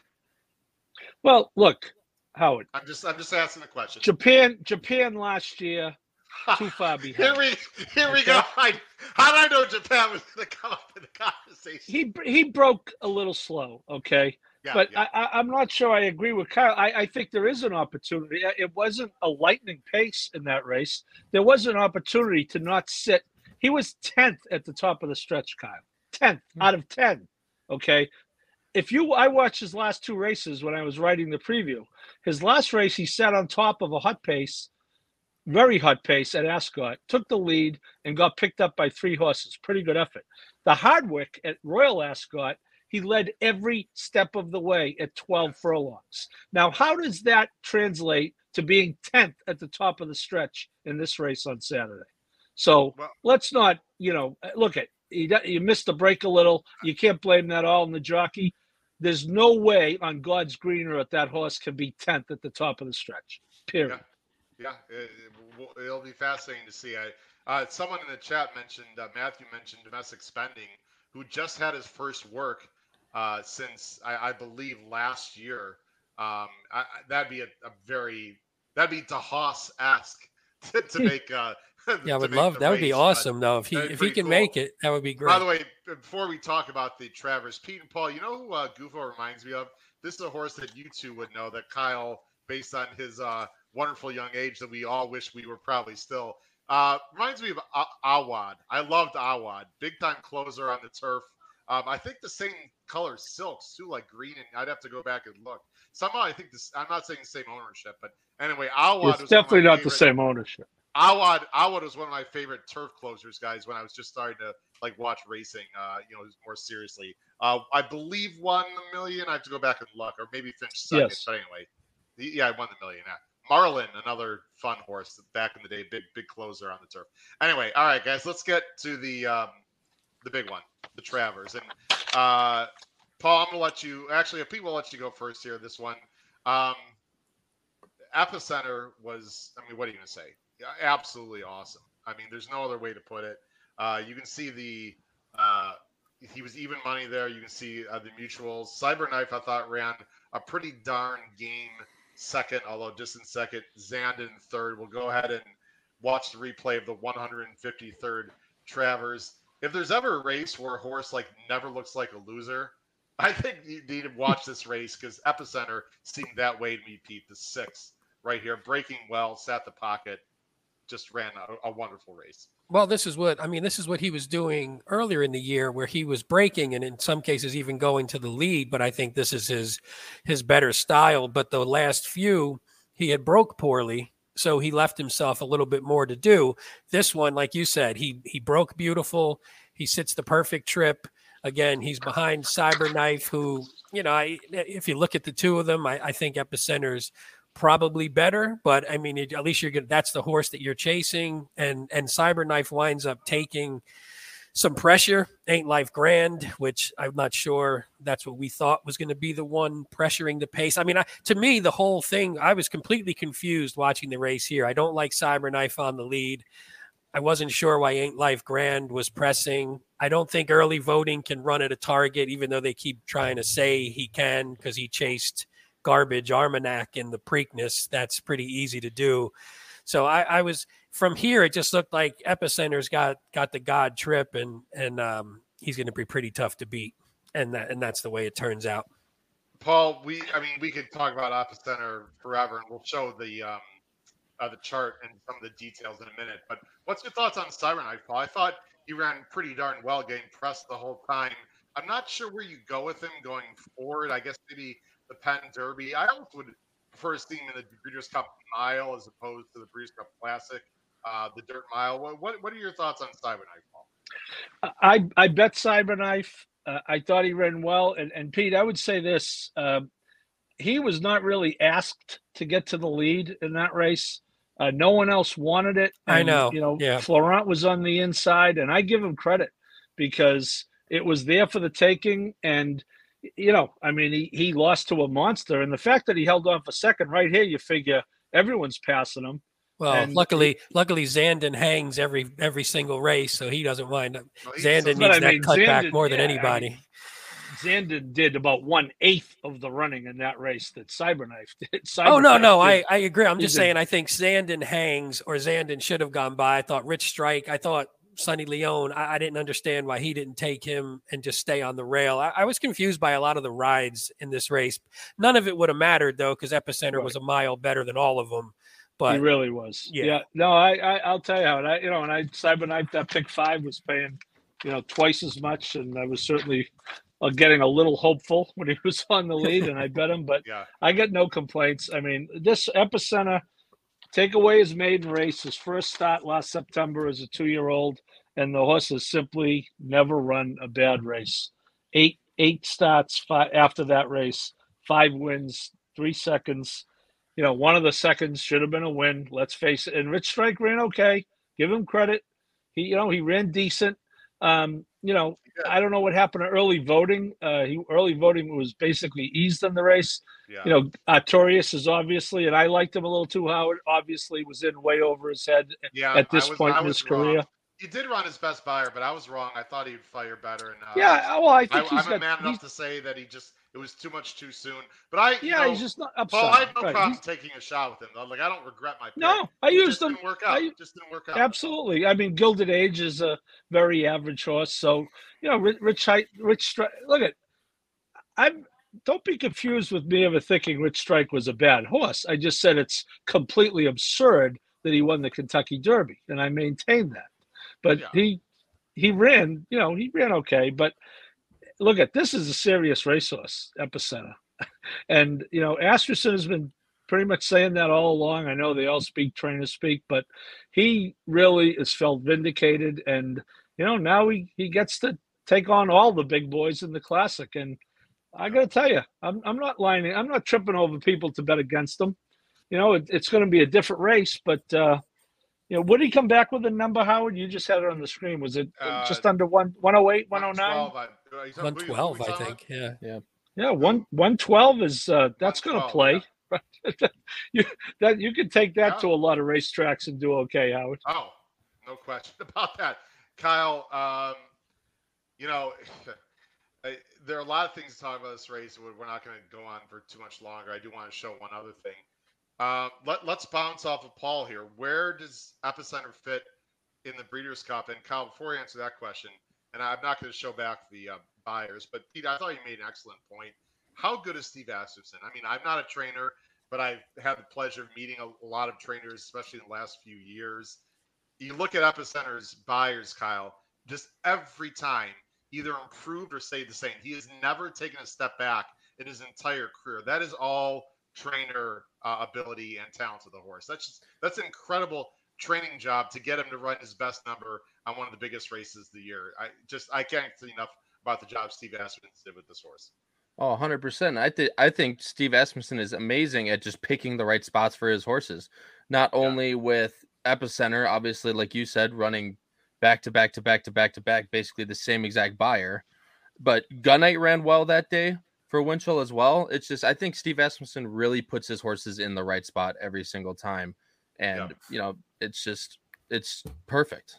Well, look, Howard. I'm just asking the question. Japan last year, too far behind. Here we go. How did I know Japan was going to come up in the conversation? He broke a little slow, okay? Yeah, but yeah. I'm not sure I agree with Kyle. I think there is an opportunity. It wasn't a lightning pace in that race. There was an opportunity to not sit. He was 10th at the top of the stretch, Kyle. 10th out of 10, okay? I watched his last two races when I was writing the preview. His last race, he sat on top of a hot pace, very hot pace at Ascot, took the lead, and got picked up by three horses. Pretty good effort. The Hardwick at Royal Ascot, he led every step of the way at 12 furlongs. Now, how does that translate to being 10th at the top of the stretch in this race on Saturday? So let's not, look at it. You missed the break a little. You can't blame that all on the jockey. There's no way on God's green earth that horse can be 10th at the top of the stretch, period. Yeah. It'll be fascinating to see. Someone in the chat mentioned, Matthew mentioned Domestic Spending, who just had his first work since, I believe, last year. That'd be a very – that'd be DeHaas-esque to make yeah, I would love – that would be awesome, though. If he can make it, that would be great. By the way, before we talk about the Travers, Pete and Paul, you know who Gufo reminds me of? This is a horse that you two would know, that Kyle, based on his wonderful young age that we all wish we were probably still – reminds me of Awad. I loved Awad. Big-time closer on the turf. I think the same color silks, too, like green. And I'd have to go back and look. Somehow I think this – I'm not saying the same ownership. But anyway, Awad was definitely not the same ownership. Awad was one of my favorite turf closers, guys, when I was just starting to, like, watch racing, more seriously. I believe won the million. I have to go back and look. Or maybe finished second. Yes. But anyway, I won the million. Marlin, another fun horse back in the day, big closer on the turf. Anyway, all right, guys, let's get to the big one, the Travers. And Paul, I'm gonna let you. Actually, Pete will let you go first here. This one, Epicenter was. I mean, what are you gonna say? Absolutely awesome. I mean, there's no other way to put it. You can see the he was even money there. You can see the mutuals. Cyberknife, I thought, ran a pretty darn game. Second, although distant second, Zandon third. We'll go ahead and watch the replay of the 153rd Travers. If there's ever a race where a horse like never looks like a loser, I think you need to watch this race, because Epicenter seemed that way to me, Pete. The sixth right here, breaking well, sat the pocket, just ran a wonderful race. Well, this is what he was doing earlier in the year, where he was breaking and in some cases even going to the lead. But I think this is his better style. But the last few, he had broke poorly, so he left himself a little bit more to do. This one, like you said, he broke beautiful. He sits the perfect trip. Again, he's behind Cyberknife, who, if you look at the two of them, I think Epicenter's probably better, but I mean, at least you're good. That's the horse that you're chasing, and Cyberknife winds up taking some pressure. Ain't Life Grand, which I'm not sure that's what we thought was going to be the one pressuring the pace. I mean, to me, the whole thing, I was completely confused watching the race here. I don't like Cyberknife on the lead. I wasn't sure why Ain't Life Grand was pressing. I don't think early voting can run at a target, even though they keep trying to say he can, because he chased Garbage Almanac in the Preakness. That's pretty easy to do. So I was from here. It just looked like Epicenter's got the God trip, and he's going to be pretty tough to beat. And that's the way it turns out. Paul, we could talk about Epicenter forever, and we'll show the chart and some of the details in a minute. But what's your thoughts on Cyberknife, Paul? I thought he ran pretty darn well, getting pressed the whole time. I'm not sure where you go with him going forward. I guess maybe the Penn Derby. I almost would prefer seeing him in the Breeders' Cup Mile as opposed to the Breeders' Cup Classic, the Dirt Mile. What are your thoughts on Cyberknife, Paul? I bet Cyberknife. I thought he ran well. And Pete, I would say this. He was not really asked to get to the lead in that race. No one else wanted it. And, I know. Florent was on the inside, and I give him credit because it was there for the taking. And he lost to a monster, and the fact that he held on for second right here, you figure everyone's passing him. Well, and luckily Zandon hangs every single race, so he doesn't wind up. Zandon needs that cutback more than anybody. Zandon did about 1/8 of the running in that race that Cyberknife did. I agree. I'm just saying, I think Zandon hangs, or Zandon should have gone by. I thought Rich Strike. I thought Sonny Leone, I didn't understand why he didn't take him and just stay on the rail. I was confused by a lot of the rides in this race. None of it would have mattered, though, because Epicenter was a mile better than all of them. But he really was. Yeah. No, I'll tell you how. And Cyberknife, that pick 5 was paying, twice as much. And I was certainly getting a little hopeful when he was on the lead, and I bet him. But yeah. I get no complaints. I mean, this Epicenter, take away his maiden race, his first start last September as a 2-year-old, and the horse has simply never run a bad race. Eight starts after that race, 5 wins, 3 seconds. You know, one of the seconds should have been a win, let's face it. And Rich Strike ran okay. Give him credit. He, you know, he ran decent. You know, I don't know what happened to early voting. Early voting was basically eased in the race. Yeah. You know, Artorias is obviously, and I liked him a little too, Howard, obviously was in way over his head at this point in his career. He did run his best Beyer, but I was wrong. I thought he'd fire better. And, well, I think I'm man enough to say that he just – it was too much too soon. But I – he's just not upset. Paul, I had no problem taking a shot with him. Though. Like, I don't regret my pick. No, I used him. It just didn't work out. It just didn't work out. Absolutely. I mean, Gilded Age is a very average horse. So, you know, don't be confused with me ever thinking Rich Strike was a bad horse. I just said it's completely absurd that he won the Kentucky Derby, and I maintain that. But he ran okay. But look at this is a serious racehorse, Epicenter. And, you know, Asterson has been pretty much saying that all along. I know they all speak, trainers speak, but he really has felt vindicated. And, you know, now he gets to take on all the big boys in the Classic. And I got to tell you, I'm not lying. I'm not tripping over people to bet against him. You know, it's going to be a different race, but you know, would he come back with a number, Howard? You just had it on the screen. Was it just under 108, 109? 112, I think. Yeah, yeah. Yeah, 112 is that's going to play. Yeah. You could take that to a lot of racetracks and do okay, Howard. Oh, no question about that. Kyle, you know, there are a lot of things to talk about this race. We're not going to go on for too much longer. I do want to show one other thing. Let's bounce off of Paul here. Where does Epicenter fit in the Breeders' Cup? And Kyle, before I answer that question, and I'm not going to show back the buyers, but Pete, I thought you made an excellent point. How good is Steve Asterson? I mean, I'm not a trainer, but I've had the pleasure of meeting a lot of trainers, especially in the last few years. You look at Epicenter's buyers, Kyle, just every time, either improved or stayed the same. He has never taken a step back in his entire career. That is all trainer ability and talent of the horse. That's an incredible training job to get him to run his best number on one of the biggest races of the year. I can't say enough about the job Steve Asmussen did with this horse. Oh, 100%. I think Steve Asmussen is amazing at just picking the right spots for his horses. Not only with Epicenter, obviously, like you said, running back to back to back to back to back, basically the same exact buyer, but Gunite ran well that day. For Winchell as well, it's just I think Steve Asmussen really puts his horses in the right spot every single time. And, you know, it's perfect.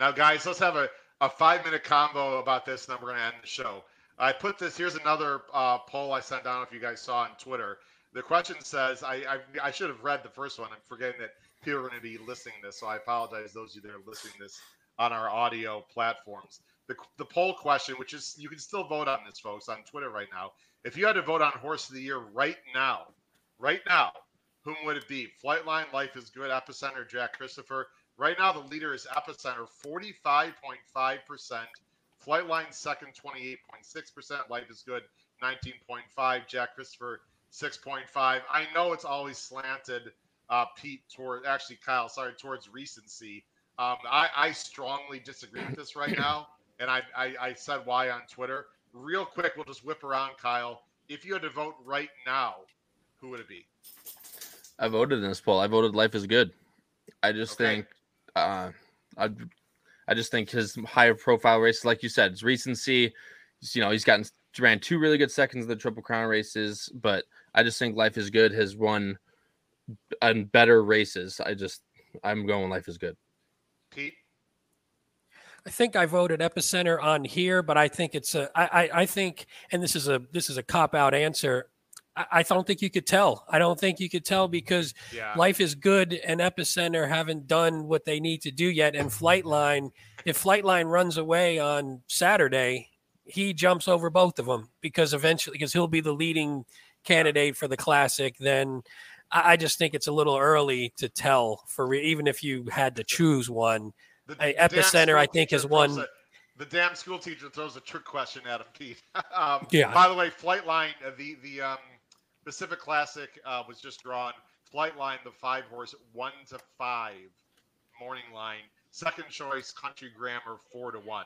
Now, guys, let's have a 5-minute combo about this, and then we're going to end the show. I put this – here's another poll I sent down if you guys saw on Twitter. The question says – I should have read the first one. I'm forgetting that people are going to be listening to this, so I apologize to those of you that are listening to this on our audio platforms. The poll question, which is you can still vote on this, folks, on Twitter right now. If you had to vote on Horse of the Year right now, whom would it be? Flightline, Life is Good, Epicenter, Jack Christopher. Right now, the leader is Epicenter, 45.5%. Flightline, second, 28.6%. Life is Good, 19.5%. Jack Christopher, 6.5%. I know it's always slanted, Pete, towards recency. I strongly disagree with this right now. And I said why on Twitter. Real quick, we'll just whip around, Kyle. If you had to vote right now, who would it be? I voted in this poll. I voted Life is Good. I just think I just think his higher profile races, like you said, his recency. You know, he's ran 2 really good seconds in the Triple Crown races, but I just think Life is Good has won on better races. I'm going Life is Good. Pete? I think I voted Epicenter on here, but I think it's this is a cop-out answer. I don't think you could tell. I don't think you could tell because Life is Good and Epicenter haven't done what they need to do yet. And Flightline, if Flightline runs away on Saturday, he jumps over both of them because he'll be the leading candidate for the Classic. Then I just think it's a little early to tell even if you had to choose one. Epicenter, I think, is one. The damn school teacher throws a trick question at him, Pete. Yeah. By the way, Flightline, the Pacific Classic was just drawn. Flightline, the 5-horse, 1-5. Morning line, second choice, Country Grammar, 4-1.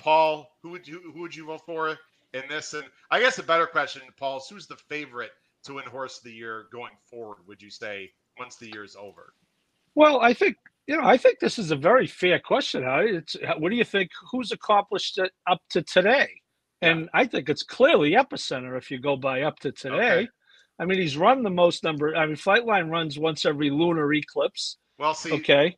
Paul, who would you vote for in this? And I guess a better question, Paul, is who's the favorite to win horse of the year going forward? Would you say once the year's over? Well, I think this is a very fair question. What do you think? Who's accomplished it up to today? And yeah. I think it's clearly Epicenter if you go by up to today. Okay. I mean, he's run the most number. I mean, Flightline runs once every lunar eclipse. Well, see. Okay.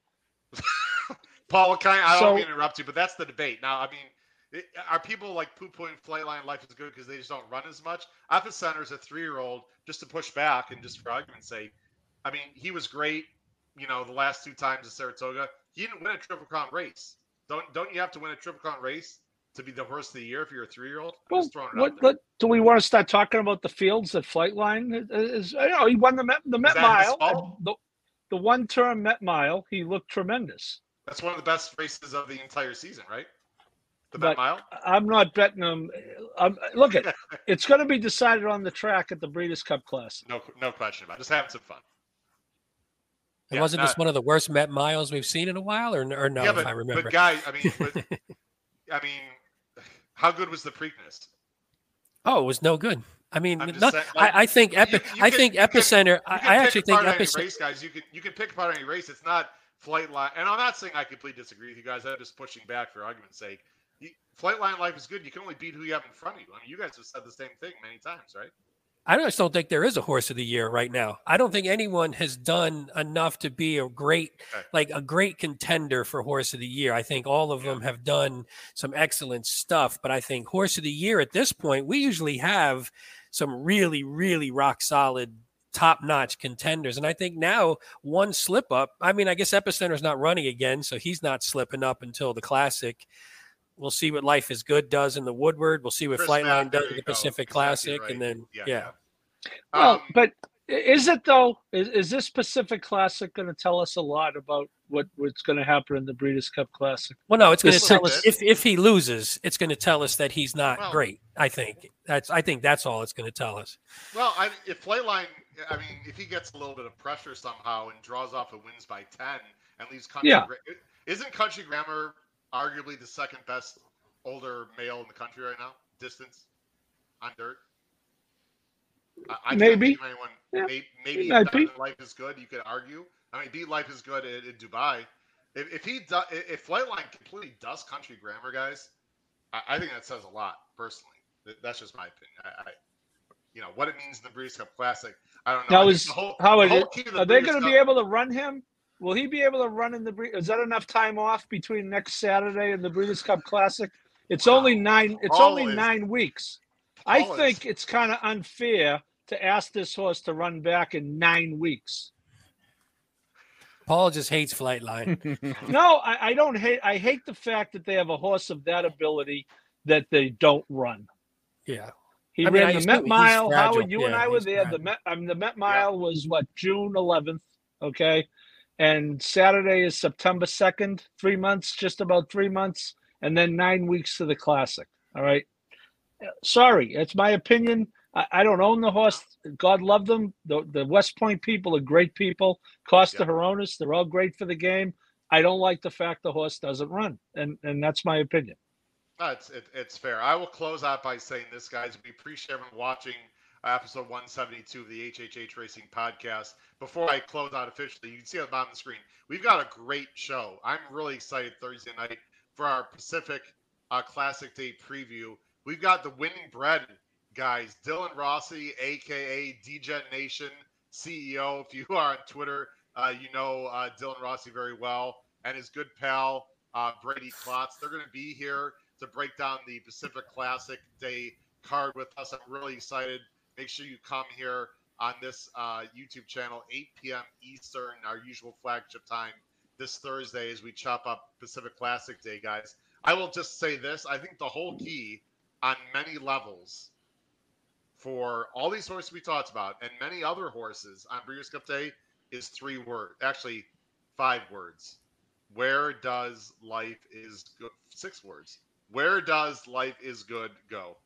Paul, I don't mean to interrupt you, but that's the debate. Now, I mean, are people like poo-pooing Flightline Life is Good because they just don't run as much? Epicenter's a 3-year-old, just to push back and just for argument's sake. I mean, he was great, you know, the last 2 times at Saratoga. He didn't win a Triple Crown race. Don't you have to win a Triple Crown race to be the horse of the year if you're a 3-year-old? Well, do we want to start talking about the fields that Flightline is? You know, he won the Met Mile. The one-term Met Mile, he looked tremendous. That's one of the best races of the entire season, right? The Met Mile? I'm not betting him. Look, it's going to be decided on the track at the Breeders' Cup Classic. No question about it. Just having some fun. And yeah, wasn't this one of the worst Met Miles we've seen in a while, or no, yeah, if I remember? But, guys, I mean, how good was the Preakness? Oh, it was no good. I mean, I actually think Epicenter. Race, guys, you can pick apart any race. It's not Flightline, and I'm not saying I completely disagree with you guys. I'm just pushing back for argument's sake. Flightline Life is Good. You can only beat who you have in front of you. I mean, you guys have said the same thing many times, right? I just don't think there is a horse of the year right now. I don't think anyone has done enough to be a great, like a great contender for horse of the year. I think all of them have done some excellent stuff, but I think horse of the year at this point, we usually have some really, really rock solid, top-notch contenders. And I think now one slip up, I mean, I guess Epicenter's not running again, so he's not slipping up until the Classic. We'll see what Life is Good does in the Woodward. We'll see what Flightline does in the Pacific Classic. Right. And then, well, but is it though? Is this Pacific Classic going to tell us a lot about what's going to happen in the Breeders' Cup Classic? Well, no, it's going to tell us if he loses, it's going to tell us that he's not great. I think that's all it's going to tell us. Well, if Flightline, I mean, if he gets a little bit of pressure somehow and draws off and wins by 10 and leaves Country, isn't Country Grammar arguably the second best older male in the country right now? Distance on dirt. I maybe can't anyone, yeah. maybe Life is Good. You could argue. I mean, beat Life is Good in Dubai. If Flightline completely does Country Grammar, guys, I think that says a lot. Personally, that's just my opinion. You know what it means in the Breeders' Cup Classic. I don't know. That was how it is. Are they going to be able to run him? Will he be able to run in the Breeders? Is that enough time off between next Saturday and the Breeders' Cup Classic? It's only 9. It's only 9 weeks. I think it's kind of unfair to ask this horse to run back in 9 weeks. Paul just hates Flightline. No, I don't hate. I hate the fact that they have a horse of that ability that they don't run. Yeah, he ran the Met Mile. Howard, you and I were there. The Met Mile was what, June 11th. Okay. And Saturday is September 2nd, 3 months, just about 3 months, and then 9 weeks to the Classic. All right. Sorry, it's my opinion. I don't own the horse. God love them. The West Point people are great people. Costa Heronis, they're all great for the game. I don't like the fact the horse doesn't run, and that's my opinion. No, it's fair. I will close out by saying this, guys. We appreciate everyone watching episode 172 of the HHH Racing Podcast. Before I close out officially, you can see on the bottom of the screen, we've got a great show. I'm really excited Thursday night for our Pacific Classic Day preview. We've got the Winning Bread guys, Dylan Rossi, a.k.a. DGen Nation CEO. If you are on Twitter, you know Dylan Rossi very well, and his good pal, Brady Klotz. They're going to be here to break down the Pacific Classic Day card with us. I'm really excited. Make sure you come here on this YouTube channel, 8 p.m. Eastern, our usual flagship time this Thursday as we chop up Pacific Classic Day, guys. I will just say this. I think the whole key on many levels for all these horses we talked about and many other horses on Breeders' Cup Day is 3 words. Actually, 5 words. Where does life is good? 6 words. Where does life is good go?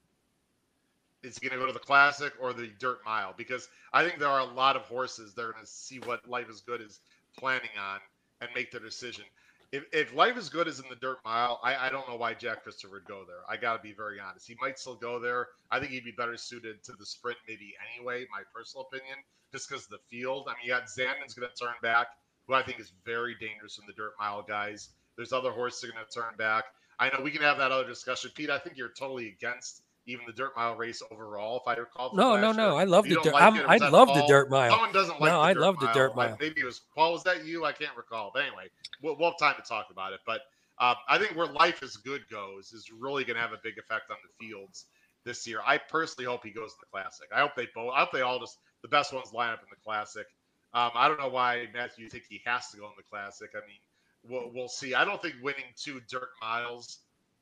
Is he going to go to the Classic or the Dirt Mile? Because I think there are a lot of horses that are going to see what Life is Good is planning on and make their decision. If Life is Good is in the Dirt Mile, I don't know why Jack Christopher would go there. I got to be very honest. He might still go there. I think he'd be better suited to the sprint maybe anyway, my personal opinion, just because of the field. I mean, you got Zandon's going to turn back, who I think is very dangerous in the Dirt Mile, guys. There's other horses that are going to turn back. I know we can have that other discussion. Pete, I think you're totally against even the Dirt Mile race overall, if I recall. No. I love the dirt. I love the Dirt Mile. Someone doesn't like. No, I love the Dirt Mile. Maybe it was Paul. Was that you? I can't recall. But anyway, we'll have time to talk about it. But I think where Life is Good goes is really going to have a big effect on the fields this year. I personally hope he goes to the Classic. I hope they both. I hope they all just the best ones line up in the Classic. I don't know why Matthew you think he has to go in the Classic. I mean, we'll see. I don't think winning 2 Dirt Miles.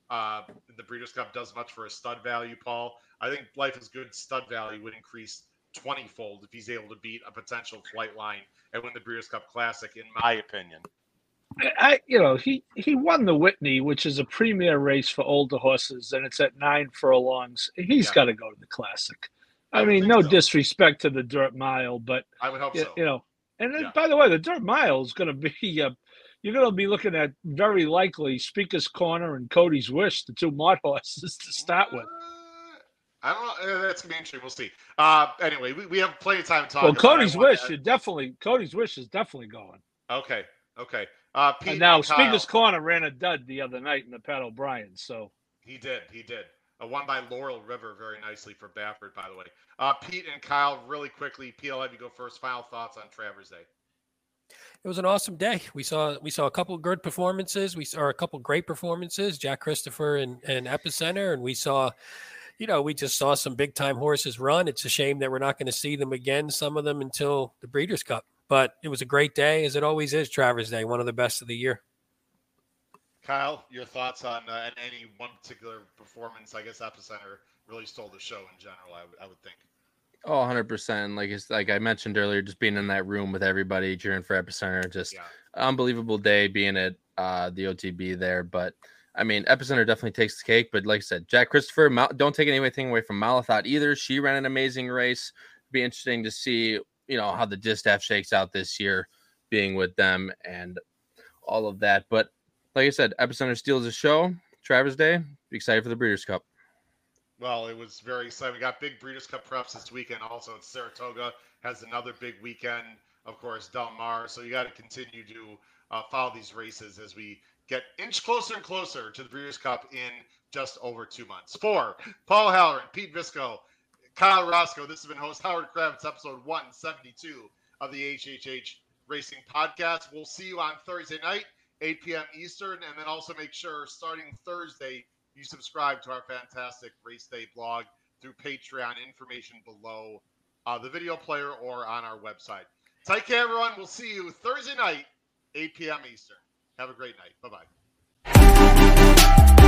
The Breeders' Cup does much for a stud value, Paul. I think Life is Good stud value would increase 20-fold if he's able to beat a potential flight line and win the Breeders' Cup Classic, in my opinion. He won the Whitney, which is a premier race for older horses, and it's at 9 furlongs. He's got to go to the Classic. I mean, no disrespect to the Dirt Mile, but I would hope so. And then, by the way, the Dirt Mile is going to be you're going to be looking at very likely Speaker's Corner and Cody's Wish, the 2 mud horses to start with. I don't know. That's going to be interesting. We'll see. Anyway, we have plenty of time to talk about Cody's Wish is definitely going. Okay. Pete and now, Speaker's Corner ran a dud the other night in the Pat O'Brien, so. He did. Won by Laurel River very nicely for Baffert, by the way. Pete and Kyle, really quickly, PL, have you go first. Final thoughts on Travers Day. It was an awesome day. We saw a couple of good performances. We saw a couple of great performances, Jack Christopher and Epicenter. And we saw, we just saw some big time horses run. It's a shame that we're not going to see them again, some of them until the Breeders' Cup. But it was a great day, as it always is, Travers Day, one of the best of the year. Kyle, your thoughts on any one particular performance? I guess Epicenter really stole the show in general, I would think. Oh, 100%. Like I mentioned earlier, just being in that room with everybody cheering for Epicenter, unbelievable day being at the OTB there. But I mean, Epicenter definitely takes the cake. But like I said, Jack Christopher, don't take anything away from Malathaat either. She ran an amazing race. Be interesting to see, how the distaff shakes out this year, being with them and all of that. But like I said, Epicenter steals the show. Travers Day, excited for the Breeders' Cup. Well, it was very exciting. We got big Breeders' Cup preps this weekend. Also, Saratoga has another big weekend. Of course, Del Mar. So you got to continue to follow these races as we get inch closer and closer to the Breeders' Cup in just over 2 months. For Paul Halloran, Pete Visco, Kyle Roscoe, this has been host Howard Kravitz, episode 172 of the HHH Racing Podcast. We'll see you on Thursday night, 8 p.m. Eastern. And then also make sure starting Thursday, you subscribe to our fantastic Race Day blog through Patreon, information below the video player or on our website. Take care, everyone. We'll see you Thursday night, 8 p.m. Eastern. Have a great night. Bye-bye.